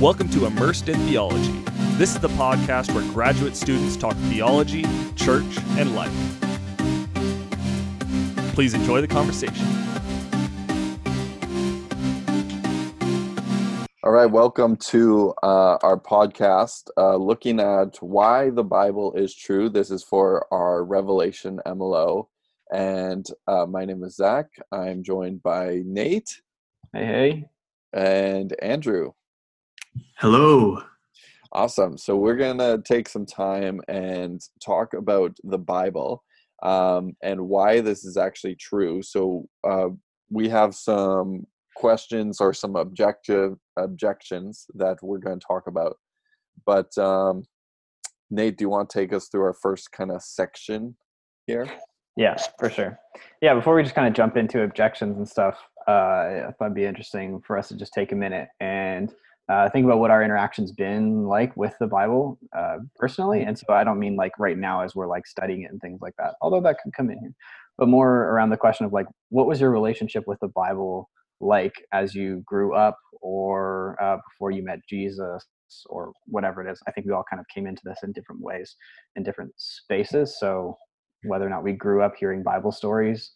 Welcome to Immersed in Theology. This is the podcast where graduate students talk theology, church, and life. Please enjoy the conversation. All right, welcome to our podcast, looking at why the Bible is true. This is for our Revelation MLO. And my name is Zach. I'm joined by Nate. Hey. And Andrew. Hello. Awesome. So we're going to take some time and talk about the Bible and why this is actually true. So we have some questions or some objections that we're going to talk about. But Nate, do you want to take us through our first kind of section here? Yeah, for sure. Yeah, before we just kind of jump into objections and stuff, I thought it'd be interesting for us to just take a minute and think about what our interaction's been like with the Bible personally. And so I don't mean like right now as we're like studying it and things like that, although that could come in here, but more around the question of like, what was your relationship with the Bible like as you grew up or before you met Jesus or whatever it is? I think we all kind of came into this in different ways, in different spaces. So whether or not we grew up hearing Bible stories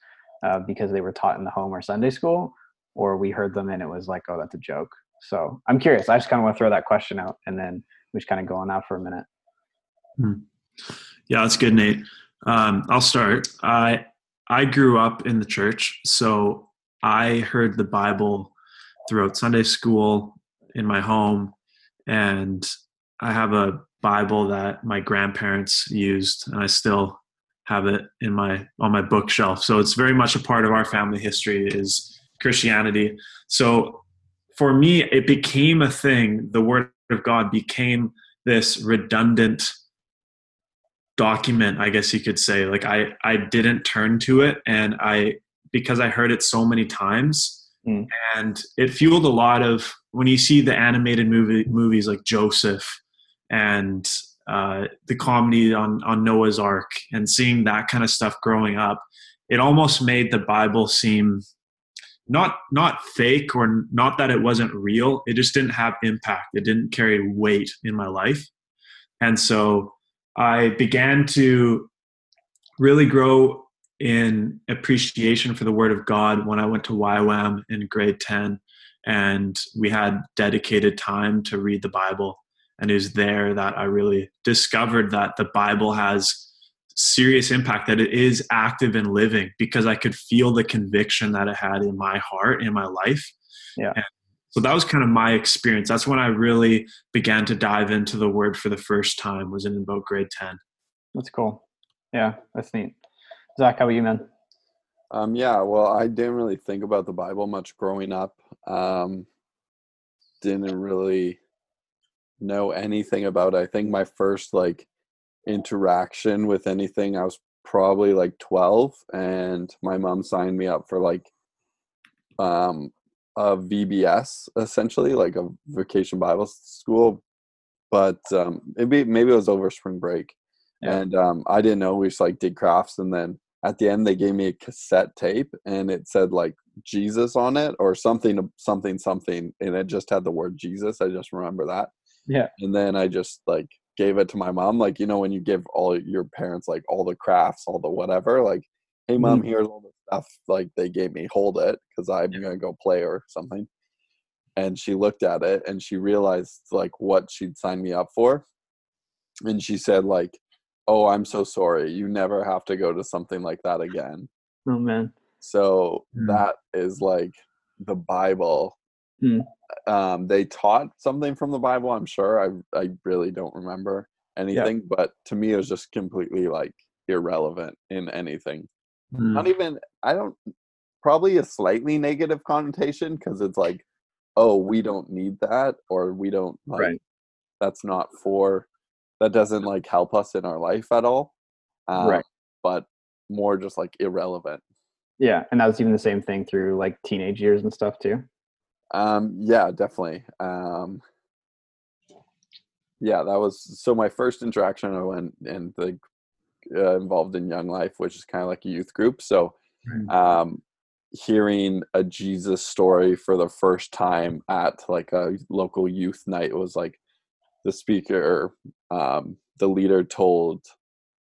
because they were taught in the home or Sunday school, or we heard them and it was like, oh, that's a joke. So I'm curious. I just kind of want to throw that question out, and then we just kind of go on out for a minute. Yeah, that's good, Nate. I'll start. I grew up in the church, so I heard the Bible throughout Sunday school in my home, and I have a Bible that my grandparents used, and I still have it in on my bookshelf. So it's very much a part of our family history is Christianity. So for me, it became a thing. The Word of God became this redundant document, I guess you could say. Like I didn't turn to it, and because I heard it so many times, and it fueled a lot of, when you see the animated movies like Joseph and the comedy on Noah's Ark, and seeing that kind of stuff growing up, it almost made the Bible seem not fake, or not that it wasn't real. It just didn't have impact. It didn't carry weight in my life. And so I began to really grow in appreciation for the Word of God when I went to YWAM in grade 10, and we had dedicated time to read the Bible. And it was there that I really discovered that the Bible has serious impact, that it is active and living, because I could feel the conviction that it had in my heart, in my life. Yeah. And so that was kind of my experience. That's when I really began to dive into the Word for the first time, was in about grade 10. That's cool. Yeah, that's neat. Zach, how are you, man? Yeah, well, I didn't really think about the Bible much growing up. Didn't really know anything about it. I think my first like interaction with anything, I was probably like 12, and my mom signed me up for like a VBS, essentially, like a vacation Bible school, but maybe it was over spring break. Yeah. And I didn't know, we just like did crafts, and then at the end they gave me a cassette tape, and it said like Jesus on it or something, and it just had the word Jesus. I just remember that. Yeah. And then I just like gave it to my mom, like, you know, when you give all your parents like all the crafts, all the whatever, like, hey mom, here's all the stuff like they gave me, hold it, because I'm gonna go play or something. And she looked at it and she realized like what she'd signed me up for, and she said like, oh, I'm so sorry, you never have to go to something like that again. Oh man. So that is like the Bible. They taught something from the Bible, I'm sure. I really don't remember anything, but to me it was just completely like irrelevant in anything. Not even, probably a slightly negative connotation, because it's like, oh, we don't need that, or we don't like, that's not for, that doesn't like help us in our life at all. But more just like irrelevant. Yeah, and that was even the same thing through like teenage years and stuff too. Yeah, definitely. Yeah, that was, so my first interaction, I went and like involved in Young Life, which is kind of like a youth group. So hearing a Jesus story for the first time at like a local youth night was like the speaker, the leader told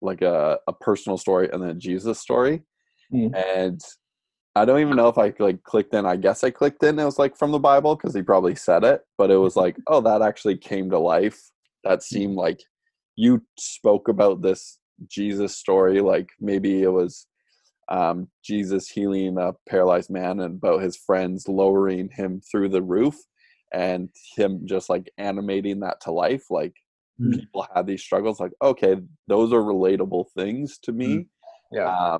like a personal story and then a Jesus story. Mm. And I don't even know if I like clicked in. I guess I clicked in. It was like from the Bible because he probably said it, but it was like, oh, that actually came to life. That seemed like you spoke about this Jesus story. Like maybe it was Jesus healing a paralyzed man and about his friends lowering him through the roof and him just like animating that to life. Like people have these struggles. Like, okay, those are relatable things to me. Yeah.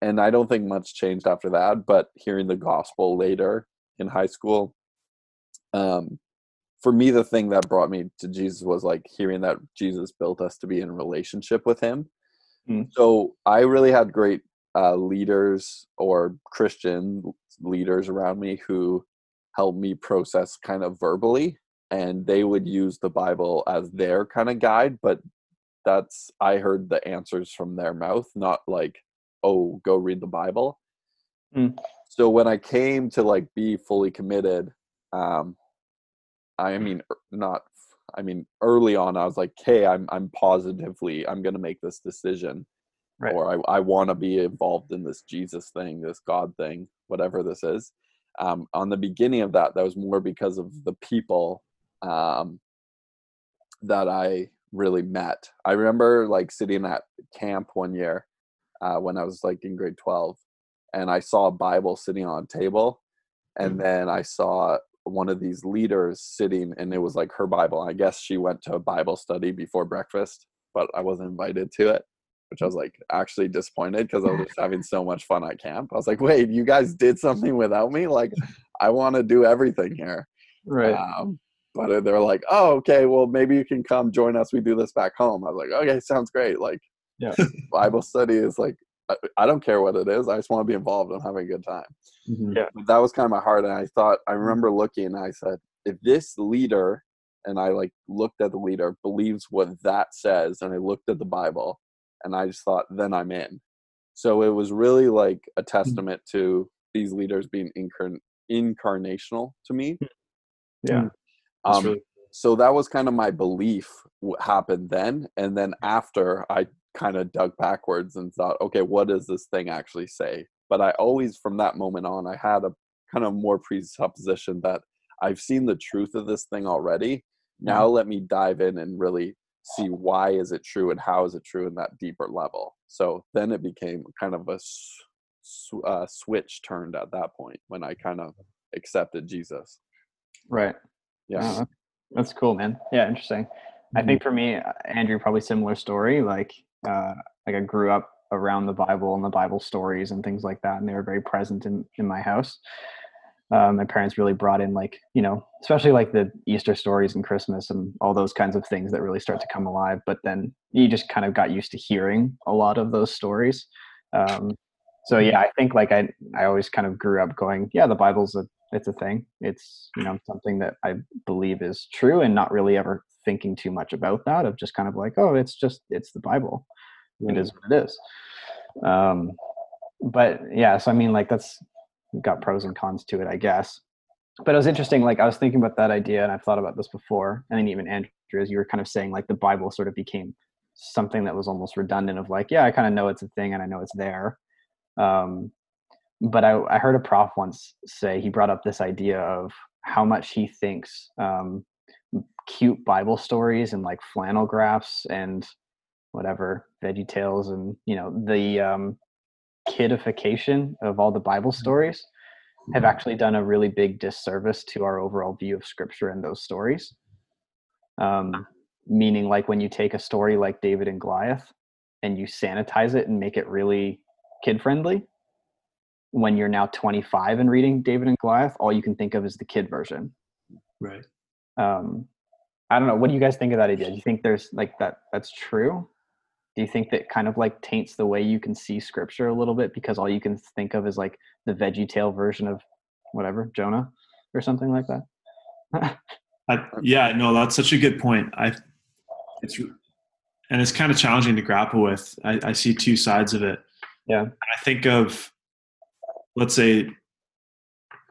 And I don't think much changed after that, but hearing the gospel later in high school, for me, the thing that brought me to Jesus was like hearing that Jesus built us to be in relationship with him. Mm. So I really had great leaders or Christian leaders around me who helped me process kind of verbally, and they would use the Bible as their kind of guide, but that's, I heard the answers from their mouth, not like, oh, go read the Bible. Mm. So when I came to like be fully committed, early on, I was like, hey, I'm going to make this decision. Right. Or I want to be involved in this Jesus thing, this God thing, whatever this is. On the beginning of that was more because of the people that I really met. I remember like sitting at camp one year when I was like in grade 12, and I saw a Bible sitting on a table, and then I saw one of these leaders sitting, and it was like her Bible. I guess she went to a Bible study before breakfast, but I wasn't invited to it, which I was like actually disappointed because I was just having so much fun at camp. I was like, wait, you guys did something without me? Like, I want to do everything here. Right. But they're like, oh, okay, well, maybe you can come join us. We do this back home. I was like, okay, sounds great. Like, yeah, Bible study is like, I don't care what it is. I just want to be involved. I'm having a good time. Mm-hmm. Yeah. But that was kind of my heart. And I remember looking and I said, if this leader, and I like looked at the leader, believes what that says, and I looked at the Bible, and I just thought, then I'm in. So it was really like a testament to these leaders being incarnational to me. Yeah. So that was kind of my belief, what happened then. And then after, I kind of dug backwards and thought, okay, what does this thing actually say? But I always, from that moment on, I had a kind of more presupposition that I've seen the truth of this thing already. Now let me dive in and really see why is it true and how is it true in that deeper level. So then it became kind of a switch turned at that point when I kind of accepted Jesus. Right. Yeah. Wow, that's cool, man. Yeah. Interesting. Mm-hmm. I think for me, Andrew, probably similar story. Like I grew up around the Bible and the Bible stories and things like that. And they were very present in my house. My parents really brought in like, you know, especially like the Easter stories and Christmas and all those kinds of things that really start to come alive. But then you just kind of got used to hearing a lot of those stories. So yeah, I think like I always kind of grew up going, yeah, the Bible's it's a thing. It's, you know, something that I believe is true, and not really ever thinking too much about that, of just kind of like, oh, it's the Bible. Yeah. It is what it is. But yeah, so I mean, like that's got pros and cons to it, I guess. But it was interesting, like I was thinking about that idea, and I've thought about this before. And then even Andrew, as you were kind of saying, like the Bible sort of became something that was almost redundant of like, yeah, I kind of know it's a thing and I know it's there. But I heard a prof once say, he brought up this idea of how much he thinks cute Bible stories and like flannel graphs and whatever, Veggie Tales and, you know, the kidification of all the Bible stories have actually done a really big disservice to our overall view of scripture and those stories. Meaning like when you take a story like David and Goliath and you sanitize it and make it really kid friendly, when you're now 25 and reading David and Goliath, all you can think of is the kid version. Right. I don't know. What do you guys think of that idea? Do you think there's like that's true? Do you think that kind of like taints the way you can see scripture a little bit, because all you can think of is like the Veggie Tale version of whatever, Jonah or something like that? Yeah, no, that's such a good point. It's kind of challenging to grapple with. I see two sides of it. Yeah. I think of let's say,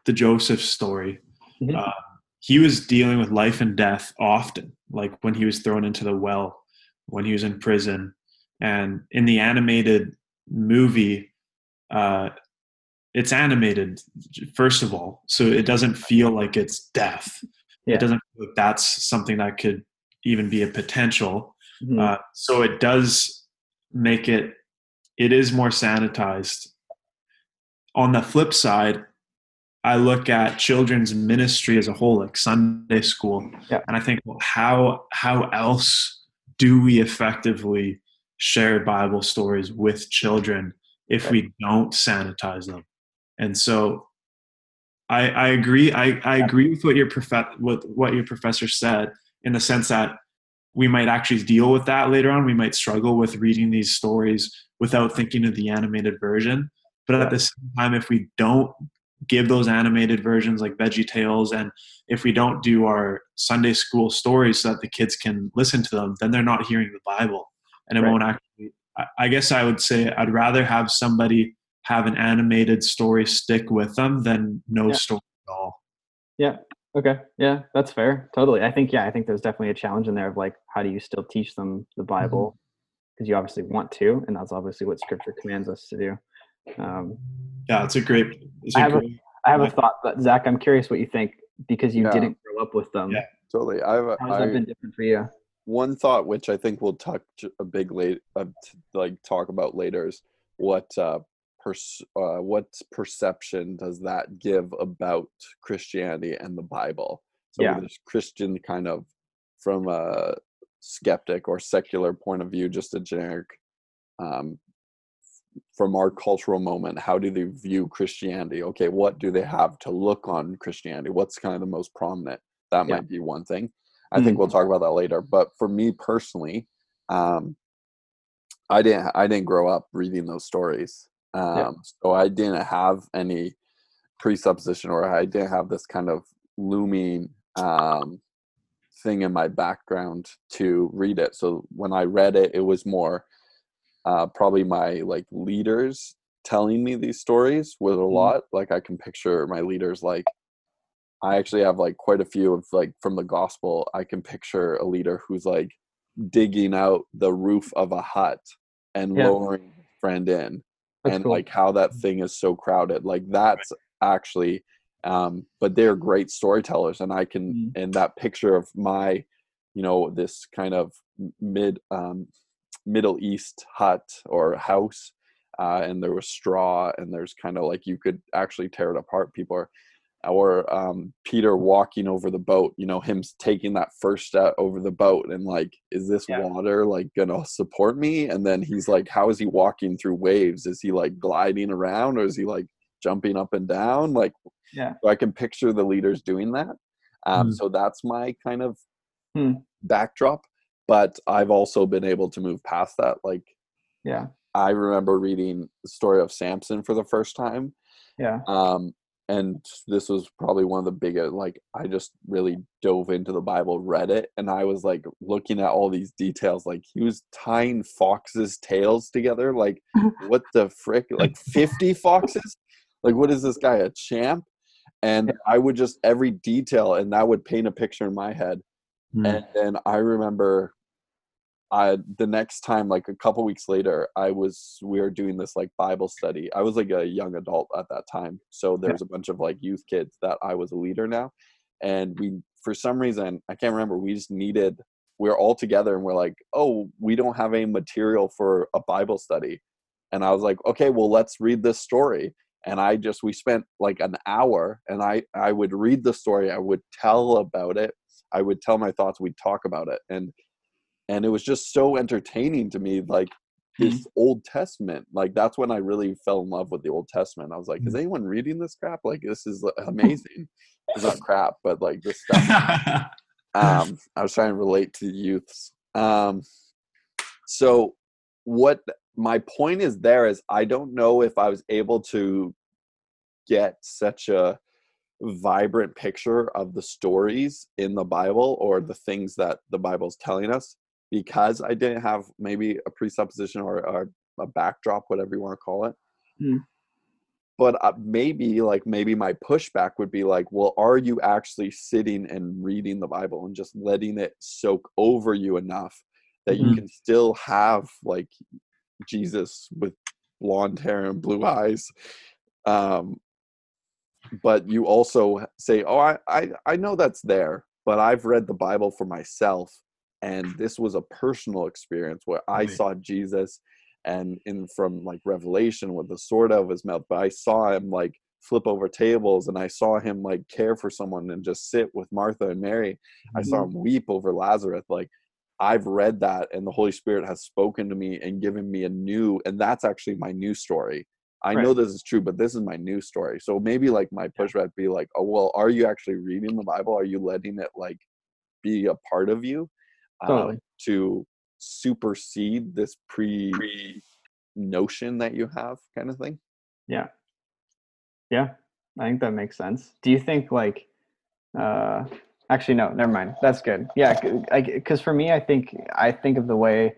the Joseph story, mm-hmm. He was dealing with life and death often, like when he was thrown into the well, when he was in prison. And in the animated movie, it's animated, first of all, so it doesn't feel like it's death. Yeah. It doesn't feel like that's something that could even be a potential. Mm-hmm. So it does make it, it is more sanitized. On the flip side, I look at children's ministry as a whole, like Sunday school, yeah. and I think, well, how else do we effectively share Bible stories with children if right. we don't sanitize them? And so, I agree. I agree with what your professor said, in the sense that we might actually deal with that later on. We might struggle with reading these stories without thinking of the animated version. But at the same time, if we don't give those animated versions like Veggie Tales, and if we don't do our Sunday school stories so that the kids can listen to them, then they're not hearing the Bible. And it right. won't actually, I guess I would say I'd rather have somebody have an animated story stick with them than no yeah. story at all. Yeah. Okay. Yeah, that's fair. Totally. I think there's definitely a challenge in there of like, how do you still teach them the Bible? Because mm-hmm. you obviously want to, and that's obviously what Scripture commands us to do. Yeah, it's a great. I have a thought, but Zach, I'm curious what you think, because you yeah. didn't grow up with them. Yeah, totally. How has that been different for you? One thought, which I think we'll touch talk about later, is what perception does that give about Christianity and the Bible? So yeah. there's Christian kind of from a skeptic or secular point of view, just a generic. From our cultural moment, how do they view Christianity? Okay, what do they have to look on Christianity? What's kind of the most prominent? That yeah. might be one thing. I mm-hmm. think we'll talk about that later. But for me personally, I didn't grow up reading those stories. Yeah. So I didn't have any presupposition, or I didn't have this kind of looming thing in my background to read it. So when I read it, it was more probably my like leaders telling me these stories was a lot. Like I can picture my leaders, like I actually have like quite a few of like from the gospel. I can picture a leader who's like digging out the roof of a hut and yeah. lowering a friend in. That's and cool. like how that thing is so crowded. Like that's right. actually, but they're great storytellers, and I can, and that picture of my, you know, this kind of Middle East hut or house, and there was straw, and there's kind of like you could actually tear it apart. People are, or Peter walking over the boat, you know, him taking that first step over the boat and like, is this yeah. water like gonna support me? And then he's like, how is he walking through waves? Is he like gliding around, or is he like jumping up and down? Like, yeah, so I can picture the leaders doing that. So that's my kind of backdrop. But I've also been able to move past that. Like, yeah, I remember reading the story of Samson for the first time. Yeah. And this was probably one of the biggest, like, I just really dove into the Bible, read it. And I was like looking at all these details, like he was tying foxes' tails together. Like what the frick, like 50 foxes? Like, what is this guy, a champ? And I would just every detail, and that would paint a picture in my head. And then I remember the next time, like a couple weeks later, we were doing this like Bible study. I was like a young adult at that time. So there's a bunch of like youth kids that I was a leader now. And we, for some reason, I can't remember, we're all together and we're like, oh, we don't have any material for a Bible study. And I was like, okay, well, let's read this story. And we spent like an hour, and I would read the story. I would tell about it. I would tell my thoughts, we'd talk about it. And it was just so entertaining to me, like this Old Testament. Like that's when I really fell in love with the Old Testament. I was like, is anyone reading this crap? Like, this is amazing. It's not crap, but like this stuff. I was trying to relate to the youths. So what my point is there is, I don't know if I was able to get such a vibrant picture of the stories in the Bible or the things that the Bible's telling us, because I didn't have maybe a presupposition or a backdrop, whatever you want to call it. But maybe my pushback would be like, well, are you actually sitting and reading the Bible and just letting it soak over you enough that you can still have like Jesus with blonde hair and blue eyes? But you also say, oh, I know that's there, but I've read the Bible for myself. And this was a personal experience where I saw Jesus. And from like Revelation with the sword out of his mouth, but I saw him like flip over tables, and I saw him like care for someone and just sit with Martha and Mary. I saw him weep over Lazarus. Like, I've read that, and the Holy Spirit has spoken to me and given me and that's actually my new story. I know this is true, but this is my new story. So maybe like my pushback be like, oh, well, are you actually reading the Bible? Are you letting it like be a part of you to supersede this pre notion that you have, kind of thing? Yeah, I think that makes sense. Do you think like actually no, never mind, that's good. Yeah, because for me, I think of the way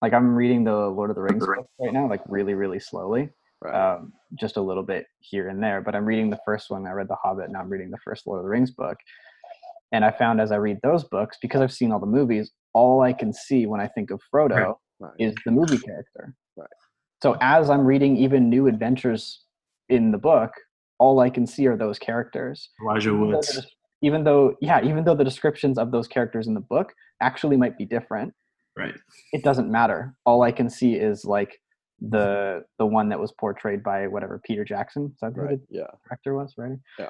like I'm reading the Lord of the Rings book right now, like really really slowly, just a little bit here and there, but I'm reading the first one. I read The Hobbit, now I'm reading the first Lord of the Rings book. And I found as I read those books, because I've seen all the movies, all I can see when I think of Frodo is the movie character. Right. So as I'm reading even new adventures in the book, all I can see are those characters. Elijah Woods. Even though the descriptions of those characters in the book actually might be different. Right. It doesn't matter. All I can see is like the one that was portrayed by whatever Peter Jackson. Is that who the director was, right? Yeah.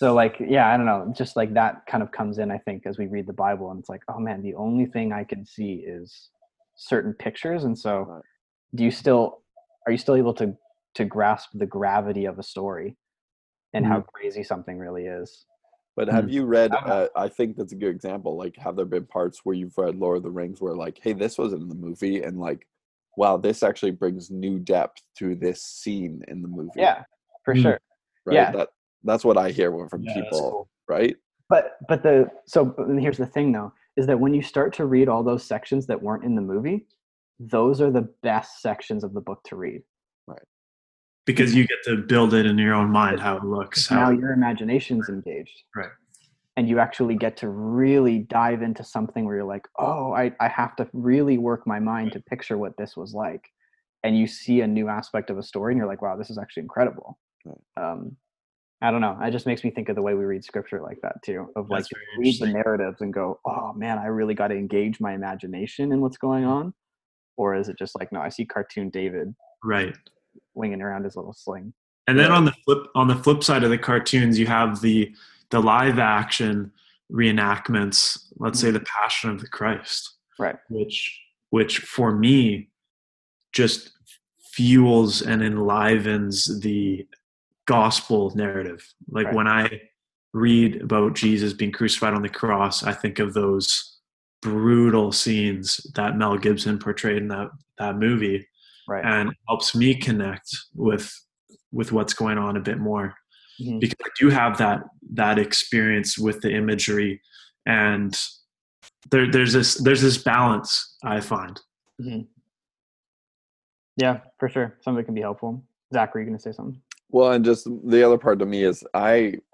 So like, yeah, I don't know, just like that kind of comes in, I think, as we read the Bible, and it's like, oh man, the only thing I can see is certain pictures. And so do you still, are you still able to grasp the gravity of a story and how crazy something really is? But have you read, I think that's a good example. Like, have there been parts where you've read Lord of the Rings where like, hey, this wasn't in the movie, and like, wow, this actually brings new depth to this scene in the movie. Yeah, for sure. Right? Yeah. That's what I hear from people, cool. Right? But here's the thing though, is that when you start to read all those sections that weren't in the movie, those are the best sections of the book to read. Right. Because you get to build it in your own mind, how it looks. Now your imagination's engaged. Right. And you actually get to really dive into something where you're like, oh, I have to really work my mind to picture what this was like. And you see a new aspect of a story and you're like, wow, this is actually incredible. Right. I don't know. It just makes me think of the way we read scripture like that too, of like read the narratives and go, oh man, I really got to engage my imagination in what's going on. Or is it just like, no, I see cartoon David winging around his little sling. And then on the flip side of the cartoons, you have the live action reenactments, let's say the Passion of the Christ, which for me just fuels and enlivens the gospel narrative. Like when I read about Jesus being crucified on the cross, I think of those brutal scenes that Mel Gibson portrayed in that movie, and helps me connect with what's going on a bit more, because I do have that experience with the imagery, and there's this balance I find. Yeah, for sure. Some of it can be helpful. Zach, were you going to say something? Well, and just the other part to me is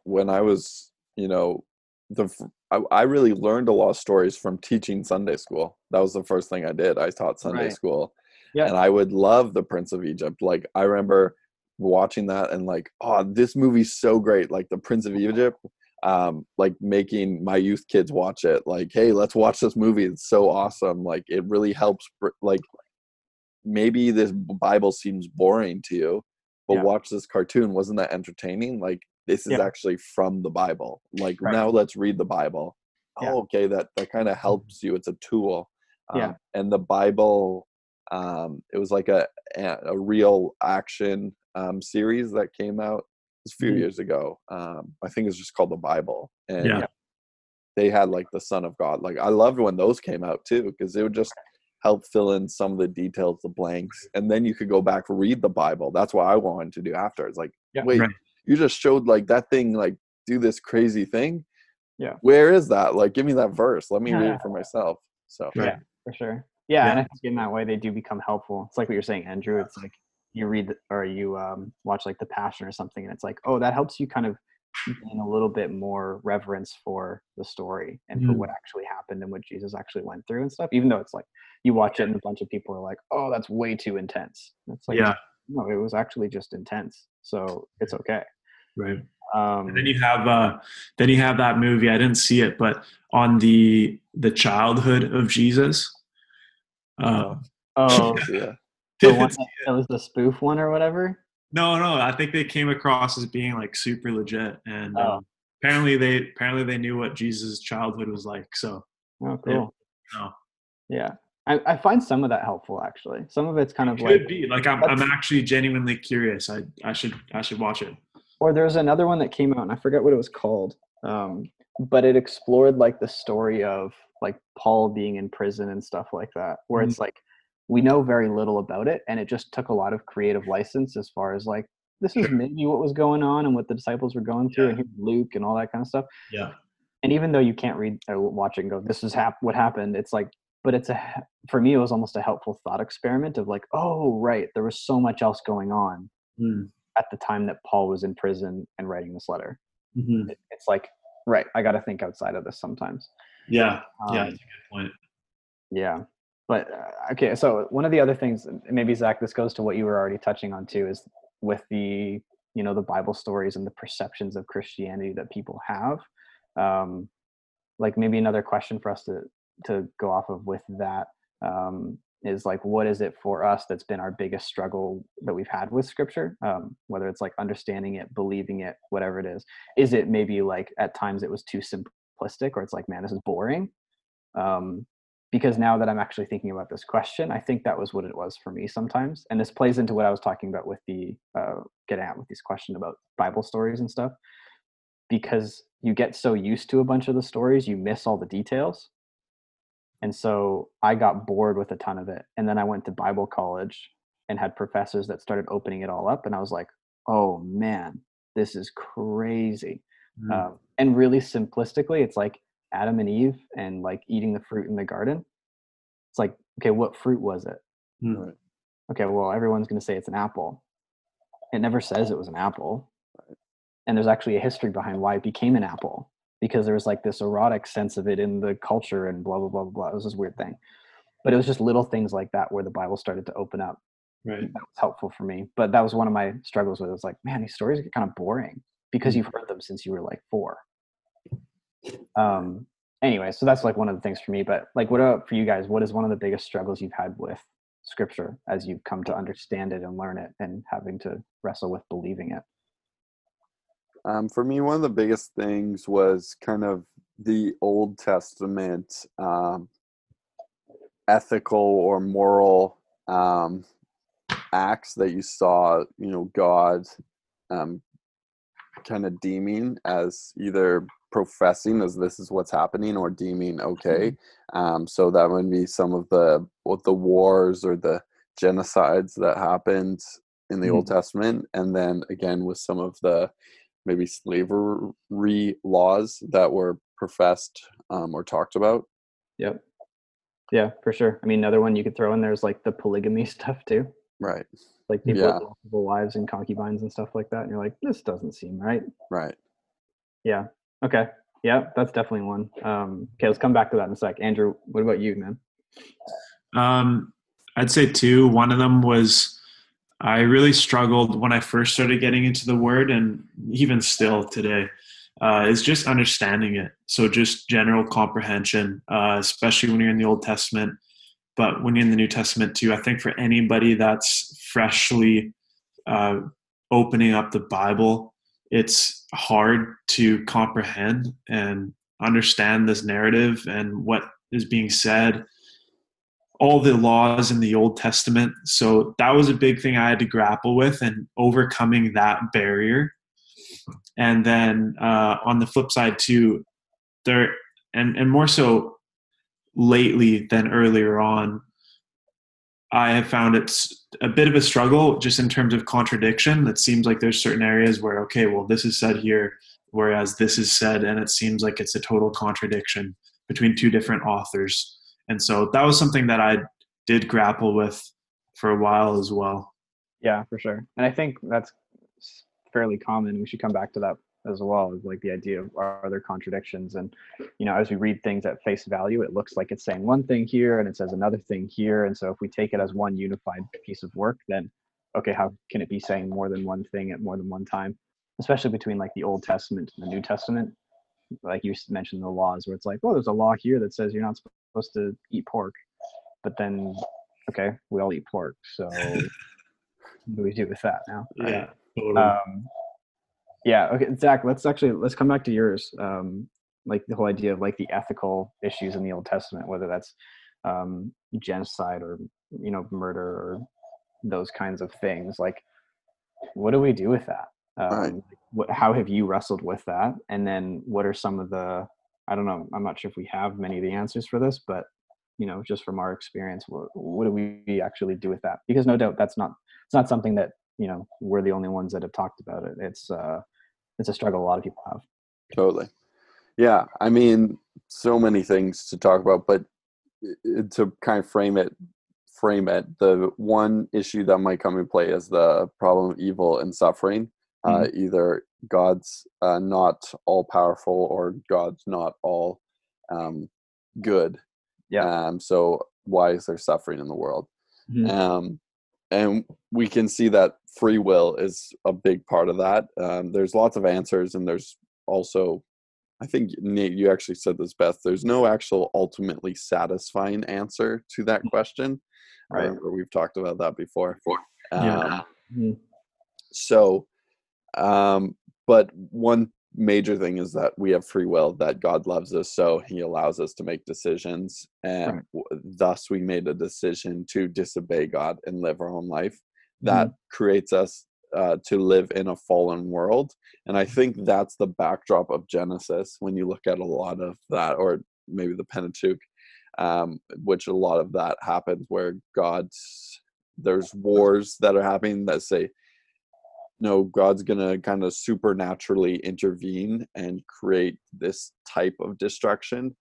when I was, I really learned a lot of stories from teaching Sunday school. That was the first thing I did. I taught Sunday school, and I would love The Prince of Egypt. Like, I remember watching that and like, oh, this movie's so great. Like The Prince of Egypt, like making my youth kids watch it. Like, hey, let's watch this movie. It's so awesome. Like, it really helps. Like, maybe this Bible seems boring to you, but watch this cartoon. Wasn't that entertaining? Like, this is actually from the Bible. Like, now let's read the Bible. Yeah. Oh, okay. That kind of helps you. It's a tool. And the Bible, it was like a real action series that came out a few years ago. I think it's just called The Bible. And they had like the Son of God. Like, I loved when those came out too, because it would just help fill in some of the details, the blanks, and then you could go back, read the Bible. That's what I wanted to do after. It's like, you just showed like that thing, like do this crazy thing. Yeah. Where is that? Like, give me that verse. Let me read it for myself. So. Yeah, for sure. Yeah, and I think in that way they do become helpful. It's like what you're saying, Andrew. It's like you read or you watch like the Passion or something, and it's like, oh, that helps you kind of gain a little bit more reverence for the story and for what actually happened and what Jesus actually went through and stuff, even though it's like you watch it and a bunch of people are like, oh, that's way too intense. It's like, no, it was actually just intense, so it's okay. Right. And then you have that movie, I didn't see it, but on the childhood of Jesus. The one that was the spoof one or whatever. No, I think they came across as being like super legit, and apparently they knew what Jesus' childhood was like. So, oh, cool. I find some of that helpful actually. Some of it's kind of I'm actually genuinely curious. I should watch it. Or there's another one that came out, and I forget what it was called, but it explored like the story of like Paul being in prison and stuff like that, where it's like, we know very little about it, and it just took a lot of creative license as far as like, this is maybe what was going on and what the disciples were going through, and Luke and all that kind of stuff. Yeah. And even though you can't read or watch it and go, this is what happened, it's like, but it's for me, it was almost a helpful thought experiment of like, oh, right, there was so much else going on at the time that Paul was in prison and writing this letter. Mm-hmm. It's like, right, I got to think outside of this sometimes. Yeah. Yeah. That's a good point. Yeah. But okay, so one of the other things, maybe Zach, this goes to what you were already touching on too, is with the, you know, the Bible stories and the perceptions of Christianity that people have. Like maybe another question for us to go off of with that is like, what is it for us that's been our biggest struggle that we've had with Scripture? Whether it's like understanding it, believing it, whatever it is. Is it maybe like at times it was too simplistic, or it's like, man, this is boring? Because now that I'm actually thinking about this question, I think that was what it was for me sometimes. And this plays into what I was talking about with the getting at with this question about Bible stories and stuff, because you get so used to a bunch of the stories, you miss all the details. And so I got bored with a ton of it. And then I went to Bible college and had professors that started opening it all up. And I was like, oh man, this is crazy. And really simplistically, it's like, Adam and Eve and like eating the fruit in the garden. It's like, okay, what fruit was it? Okay, well, everyone's going to say it's an apple. It never says it was an apple. And there's actually a history behind why it became an apple, because there was like this erotic sense of it in the culture and blah, blah, blah, blah, blah. It was this weird thing. But it was just little things like that where the Bible started to open up. Right. That was helpful for me. But that was one of my struggles with it. It was like, man, these stories get kind of boring because you've heard them since you were like 4. Anyway, so that's like one of the things for me. But like, what about for you guys? What is one of the biggest struggles you've had with Scripture as you've come to understand it and learn it and having to wrestle with believing it? For me, one of the biggest things was kind of the Old Testament ethical or moral acts that you saw, you know, God kind of deeming as either professing as this is what's happening or deeming okay. So that would be some of the wars or the genocides that happened in the Old Testament, and then again with some of the maybe slavery laws that were professed or talked about. Yep. Yeah, for sure. I mean, another one you could throw in there is like the polygamy stuff too. Right. Like people with multiple wives and concubines and stuff like that, and you're like, this doesn't seem right. Right. Yeah. Okay. Yeah, that's definitely one. Okay, let's come back to that in a sec. Andrew, what about you, man? I'd say 2. One of them was I really struggled when I first started getting into the Word, and even still today, is just understanding it. So just general comprehension, especially when you're in the Old Testament, but when you're in the New Testament too. I think for anybody that's freshly opening up the Bible, it's hard to comprehend and understand this narrative and what is being said, all the laws in the Old Testament. So that was a big thing I had to grapple with and overcoming that barrier. And then on the flip side too, there and more so lately than earlier on, I have found it's a bit of a struggle just in terms of contradiction. It seems like there's certain areas where, okay, well, this is said here, whereas this is said, and it seems like it's a total contradiction between 2 different authors. And so that was something that I did grapple with for a while as well. Yeah, for sure. And I think that's fairly common. We should come back to that as well, is like the idea of, are there contradictions? And, you know, as we read things at face value, it looks like it's saying one thing here and it says another thing here. And so if we take it as one unified piece of work, then, okay, how can it be saying more than one thing at more than one time? Especially between like the Old Testament and the New Testament. Like you mentioned the laws, where it's like, oh, there's a law here that says you're not supposed to eat pork, but then, okay, we all eat pork. So what do we do with that now? Yeah. Totally. Yeah. Okay. Zach, let's come back to yours. Like the whole idea of like the ethical issues in the Old Testament, whether that's genocide or, you know, murder or those kinds of things. Like, what do we do with that? Right. How have you wrestled with that? And then what are some of the, I don't know, I'm not sure if we have many of the answers for this, but, you know, just from our experience, what do we actually do with that? Because no doubt it's not something that, you know, we're the only ones that have talked about it. It's a struggle a lot of people have. Totally. Yeah. I mean, so many things to talk about, but to kind of frame it, the one issue that might come in play is the problem of evil and suffering. Either God's not all powerful or God's not all good. Yeah. So why is there suffering in the world? Mm-hmm. And we can see that free will is a big part of that. There's lots of answers, and there's also, I think, Nate, you actually said this best, there's no actual ultimately satisfying answer to that question. Right. I remember we've talked about that before. Yeah. But one major thing is that we have free will, that God loves us, so he allows us to make decisions, and thus we made a decision to disobey God and live our own life. That creates us to live in a fallen world, and I think that's the backdrop of Genesis when you look at a lot of that, or maybe the Pentateuch, which a lot of that happens where there's wars that are happening that say, no, God's going to kind of supernaturally intervene and create this type of destruction,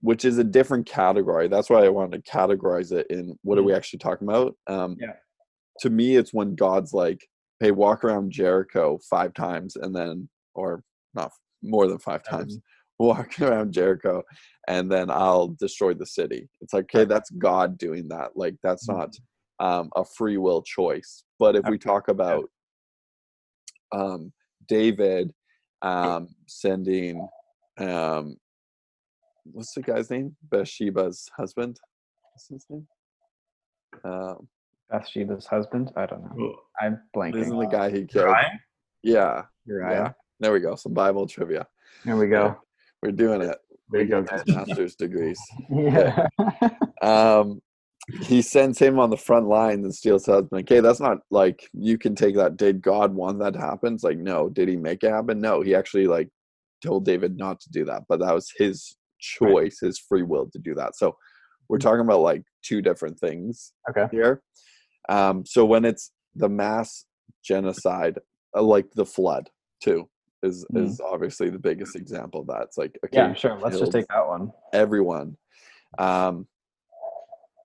which is a different category. That's why I wanted to categorize it in what are we actually talking about? To me, it's when God's like, hey, walk around Jericho 5 times and then, or not more than 5 times, walk around Jericho and then I'll destroy the city. It's like, okay, that's God doing that. Like, that's not a free will choice. But if we talk about David sending, what's the guy's name? Bathsheba's husband. What's his name? Bathsheba's husband? I don't know. I'm blanking. Isn't the guy he killed? Uriah? Yeah. Uriah. There we go. Some Bible trivia. There we go. We're doing it. There we go. Master's degrees. Yeah. He sends him on the front line and steals his husband. Okay, that's not like you can take that. Did God want that to happen? It's like, no. Did he make it happen? No. He actually like told David not to do that, but that was his choice, his free will to do that. So we're talking about like two different things here. So when it's the mass genocide, like the flood too, is obviously the biggest example of that. It's like, okay, yeah, sure. Let's just take that one. Everyone.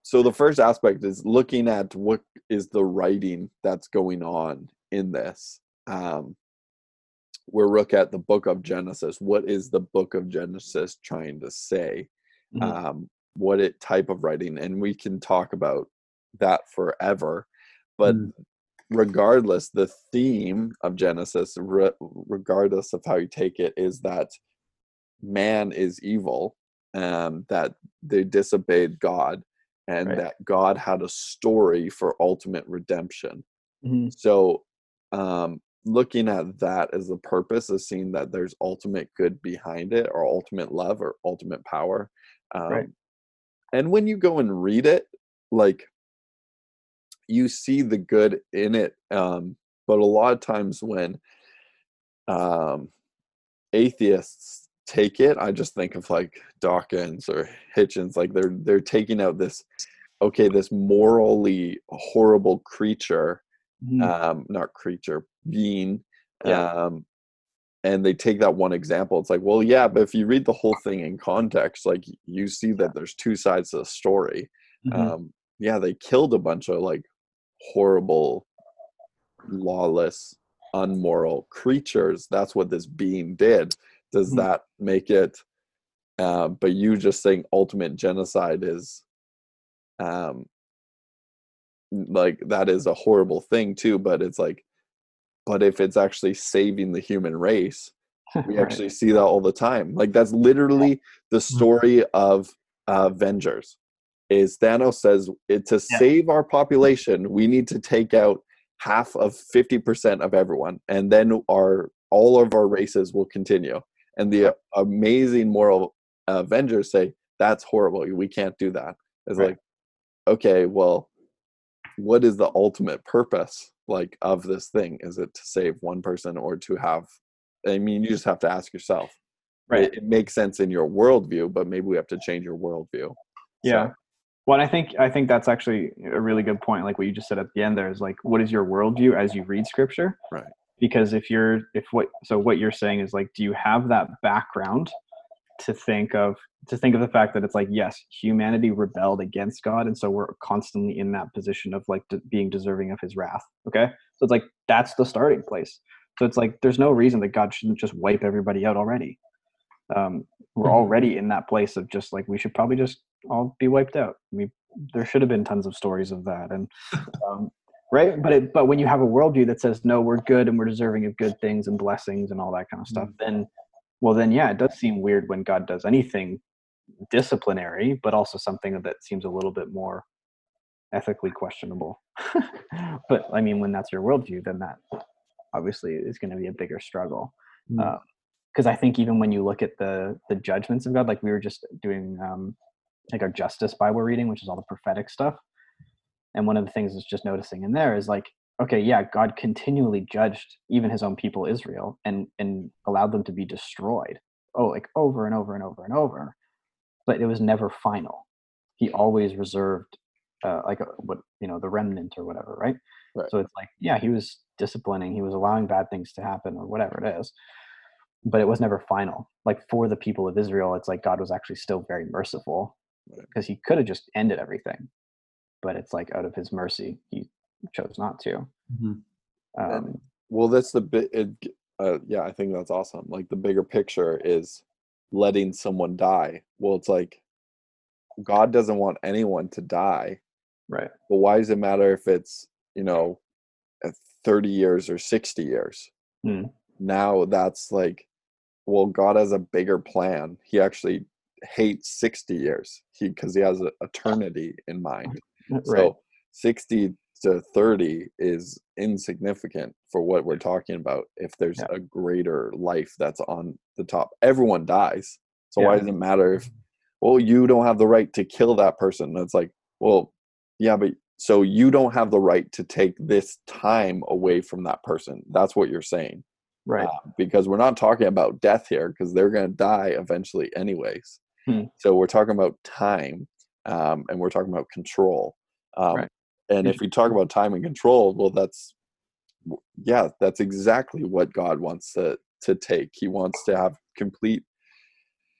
So the first aspect is looking at what is the writing that's going on in this. We'll look at the book of Genesis. What is the book of Genesis trying to say? What type of writing? And we can talk about that forever. But regardless, the theme of Genesis, regardless of how you take it, is that man is evil, that they disobeyed God. And that God had a story for ultimate redemption. So looking at that as the purpose of seeing that there's ultimate good behind it, or ultimate love, or ultimate power. And when you go and read it, like, you see the good in it. But a lot of times when atheists take it, I just think of like Dawkins or Hitchens, like they're taking out this, okay, this morally horrible creature, being, and they take that one example. It's like, well, yeah, but if you read the whole thing in context, like you see that there's two sides to the story. Yeah, they killed a bunch of like horrible, lawless, unmoral creatures. That's what this being did. Does that make it? But you just saying ultimate genocide is, like, that is a horrible thing too. But it's like, but if it's actually saving the human race, we actually see that all the time. Like, that's literally the story of Avengers. Is Thanos says, to save our population, we need to take out half of 50% of everyone, and then all of our races will continue. And the amazing moral Avengers say, that's horrible, we can't do that. It's like, okay, well, what is the ultimate purpose, like, of this thing? Is it to save one person, or to have, I mean, you just have to ask yourself. Right. It makes sense in your worldview, but maybe we have to change your worldview. Yeah. So. Well, I think that's actually a really good point. Like what you just said at the end there is, like, what is your worldview as you read scripture? Right. Because what you're saying is, like, do you have that background to think of the fact that it's like, yes, humanity rebelled against God, and so we're constantly in that position of, like, being deserving of his wrath. Okay. So it's like, that's the starting place. So it's like, there's no reason that God shouldn't just wipe everybody out already. We're already in that place of just, like, we should probably just all be wiped out. There should have been tons of stories of that. And, right. But when you have a worldview that says, no, we're good and we're deserving of good things and blessings and all that kind of stuff, then, yeah, it does seem weird when God does anything disciplinary, but also something that seems a little bit more ethically questionable. But I mean, when that's your worldview, then that obviously is going to be a bigger struggle. Because I think even when you look at the judgments of God, like, we were just doing like our justice Bible reading, which is all the prophetic stuff. And one of the things that's just noticing in there is, like, okay, yeah, God continually judged even his own people, Israel, and allowed them to be destroyed. Oh, like, over and over and over and over. But it was never final. He always reserved the remnant or whatever, right? Right. So it's like, yeah, he was disciplining, he was allowing bad things to happen or whatever it is, but it was never final. Like, for the people of Israel, it's like God was actually still very merciful, because he could have just ended everything, but it's like, out of his mercy, he chose not to. Well, that's the bit. Yeah, I think that's awesome. Like, the bigger picture is letting someone die. Well, it's like, God doesn't want anyone to die. Right. But why does it matter if it's, 30 years or 60 years? Now that's like, well, God has a bigger plan. He actually hates 60 years because he has eternity in mind. Right. So 60 to 30 is insignificant for what we're talking about if there's a greater life that's on the top. Everyone dies. So why does it matter if, well, you don't have the right to kill that person? That's like, well, yeah, but so you don't have the right to take this time away from that person. That's what you're saying. Right. Because we're not talking about death here, because they're going to die eventually anyways. So we're talking about time, and we're talking about control. Right. And if we talk about time and control, well, that's exactly what God wants to take. He wants to have complete,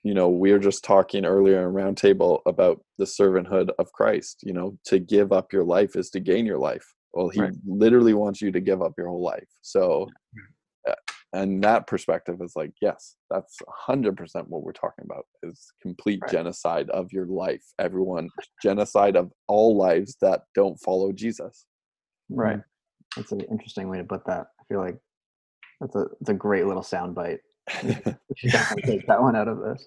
we were just talking earlier in roundtable about the servanthood of Christ. To give up your life is to gain your life. Well, he literally wants you to give up your whole life. So, and that perspective is like, yes, that's 100% what we're talking about, is complete genocide of your life. Everyone, genocide of all lives that don't follow Jesus. Right. That's an interesting way to put that. I feel like it's a great little soundbite. Take that one out of this.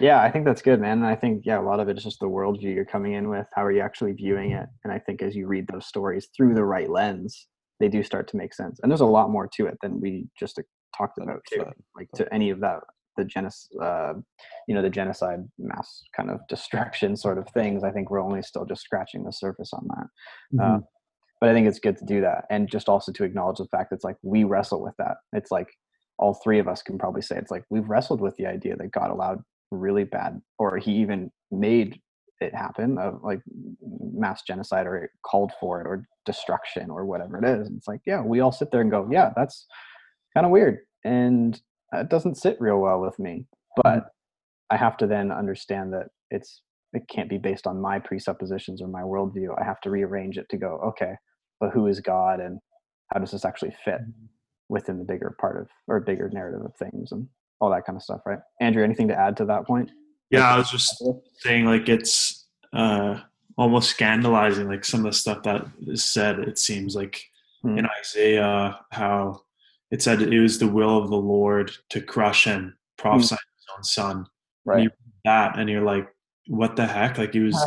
Yeah, I think that's good, man. And I think, a lot of it is just the worldview you're coming in with. How are you actually viewing it? And I think as you read those stories through the right lens, they do start to make sense. And there's a lot more to it than we just talked about too. Like, to any of that, the genocide, mass kind of destruction sort of things. I think we're only still just scratching the surface on that. But I think it's good to do that. And just also to acknowledge the fact that it's like, we wrestle with that. It's like, all three of us can probably say it's like, we've wrestled with the idea that God allowed really bad, or he even made it happen, of like mass genocide, or called for it, or destruction, or whatever it is. And it's like, yeah, we all sit there and go, yeah, that's kind of weird, and it doesn't sit real well with me. But I have to then understand that it's It can't be based on my presuppositions or my worldview. I have to rearrange it to go, okay, but who is God and how does this actually fit within the bigger part of, or bigger narrative of things and all that kind of stuff, right? Andrew, anything to add to that point? Yeah, I was just saying, like, it's almost scandalizing, like some of the stuff that is said, it seems like in Isaiah, how it said it was the will of the Lord to crush him, prophesying his own son. Right. And you read that and you're like, what the heck? Like, he was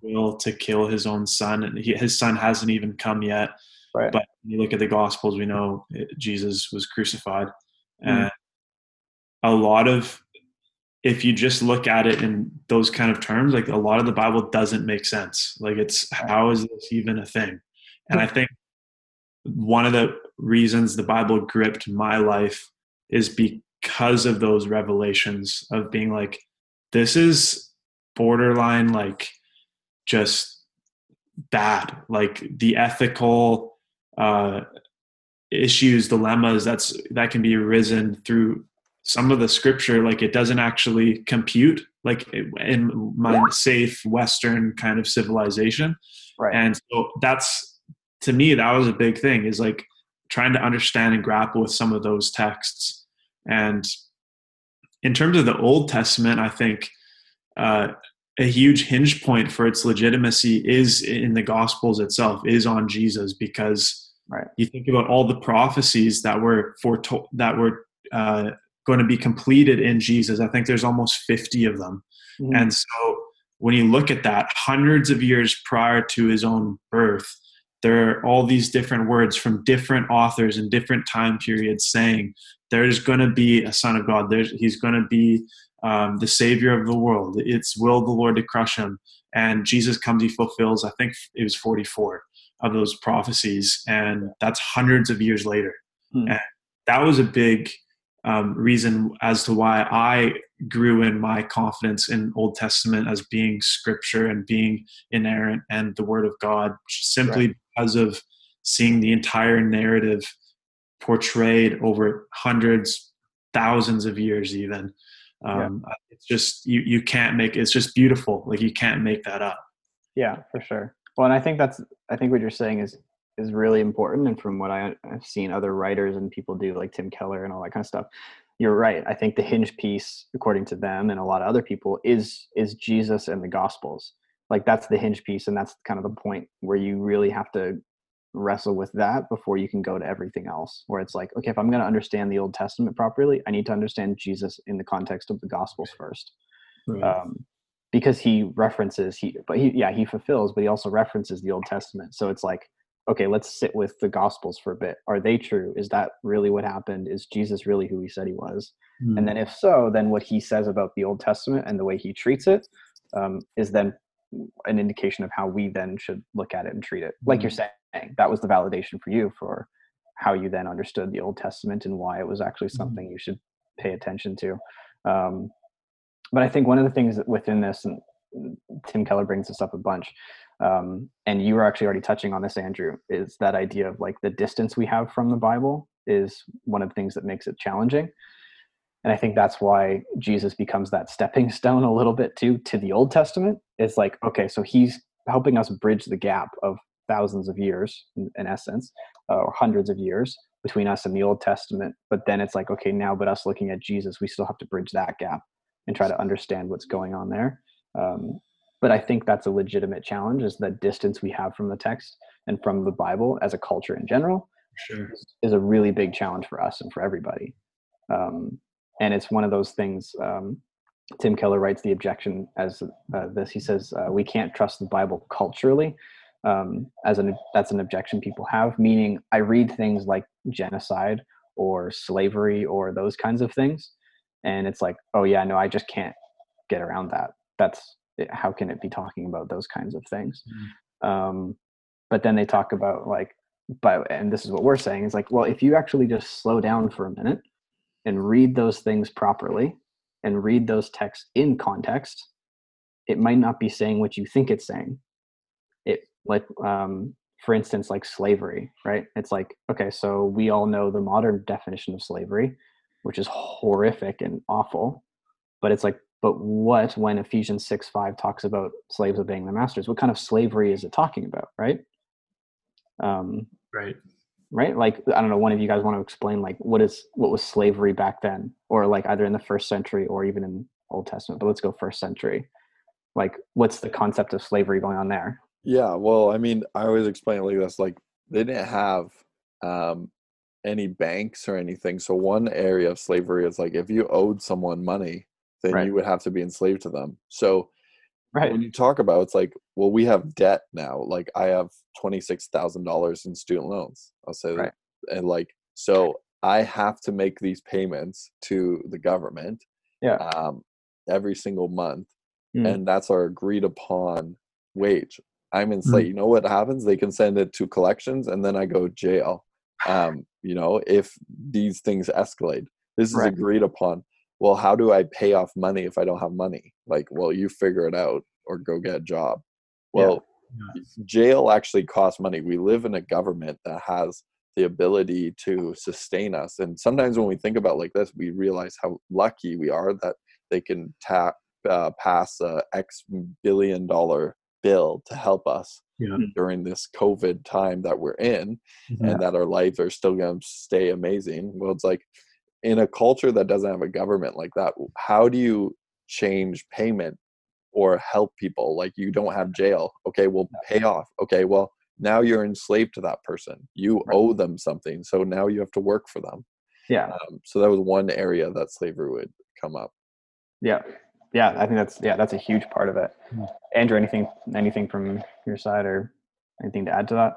will to kill his own son, and his son hasn't even come yet. Right. But when you look at the Gospels, we know Jesus was crucified, and a lot of, if you just look at it in those kind of terms, like a lot of the Bible doesn't make sense. Like, it's, how is this even a thing? And I think one of the reasons the Bible gripped my life is because of those revelations of being like, this is borderline, like, just bad, like the ethical issues, dilemmas that can be arisen through some of the scripture. Like, it doesn't actually compute, like, in my safe Western kind of civilization. Right. And so that's, to me, that was a big thing, is like trying to understand and grapple with some of those texts. And in terms of the Old Testament, I think a huge hinge point for its legitimacy is in the Gospels itself, is on Jesus, because you think about all the prophecies that were foretold, that were going to be completed in Jesus. I think there's almost 50 of them. And so when you look at that, hundreds of years prior to his own birth, there are all these different words from different authors in different time periods saying there's going to be a son of God. He's going to be the savior of the world. It's will the Lord to crush him. And Jesus comes, he fulfills, I think it was 44 of those prophecies. And that's hundreds of years later. And that was a big reason as to why I grew in my confidence in Old Testament as being scripture and being inerrant and the word of God, simply because of seeing the entire narrative portrayed over hundreds, thousands of years even. It's just, you can't make, it's just beautiful. Like, you can't make that up. Yeah, for sure. Well, and I think what you're saying is really important. And from what I've seen other writers and people do, like Tim Keller and all that kind of stuff, you're right. I think the hinge piece, according to them and a lot of other people, is Jesus and the Gospels. Like, that's the hinge piece. And that's kind of the point where you really have to wrestle with that before you can go to everything else, where it's like, okay, if I'm going to understand the Old Testament properly, I need to understand Jesus in the context of the Gospels first. Because he references, he fulfills, but he also references the Old Testament. So it's like, okay, let's sit with the Gospels for a bit. Are they true? Is that really what happened? Is Jesus really who he said he was? And then if so, then what he says about the Old Testament and the way he treats it is then an indication of how we then should look at it and treat it. Like you're saying, that was the validation for you for how you then understood the Old Testament and why it was actually something you should pay attention to. But I think one of the things that within this, and Tim Keller brings this up a bunch, and you were actually already touching on this, Andrew, is that idea of, like, the distance we have from the Bible is one of the things that makes it challenging. And I think that's why Jesus becomes that stepping stone a little bit too, to the Old Testament. It's like, okay, so he's helping us bridge the gap of thousands of years in essence, or hundreds of years between us and the Old Testament. But then it's like, okay, now, but us looking at Jesus, we still have to bridge that gap and try to understand what's going on there. But I think that's a legitimate challenge, is the distance we have from the text and from the Bible as a culture in general is a really big challenge for us and for everybody. And it's one of those things, Tim Keller writes the objection as this. He says, we can't trust the Bible culturally. That's an objection people have, meaning I read things like genocide or slavery or those kinds of things, and it's like, oh yeah, no, I just can't get around that. That's, how can it be talking about those kinds of things? But then they talk about, like, and this is what we're saying, is like, well, if you actually just slow down for a minute and read those things properly and read those texts in context, it might not be saying what you think it's saying. Like, for instance, like slavery, right? It's like, okay, so we all know the modern definition of slavery, which is horrific and awful, but it's like, But what, when Ephesians 6:5 talks about slaves obeying their masters, what kind of slavery is it talking about, right? Right? Like, I don't know, one of you guys want to explain, like, what was slavery back then? Or like either in the first century or even in Old Testament, but let's go first century. Like, what's the concept of slavery going on there? Yeah, well, I mean, I always explain it like this. Like, they didn't have any banks or anything. So one area of slavery is like, if you owed someone money, then you would have to be enslaved to them. So when you talk about, it's like, well, we have debt now. Like, I have $26,000 in student loans. I'll say that. And like, so I have to make these payments to the government every single month. And that's our agreed upon wage. I'm enslaved. You know what happens? They can send it to collections and then I go jail. You know, if these things escalate, this is agreed upon. Well, how do I pay off money if I don't have money? Like, well, you figure it out or go get a job. Well, jail actually costs money. We live in a government that has the ability to sustain us. And sometimes when we think about like this, we realize how lucky we are that they can pass a X billion dollar bill to help us during this COVID time that we're in and that our lives are still going to stay amazing. Well, it's like, in a culture that doesn't have a government like that, how do you change payment or help people? Like, you don't have jail. Okay, well, pay off. Okay, well, now you're enslaved to that person. You owe them something. So now you have to work for them. Yeah. So that was one area that slavery would come up. Yeah. Yeah, I think that's a huge part of it. Andrew, anything from your side or anything to add to that?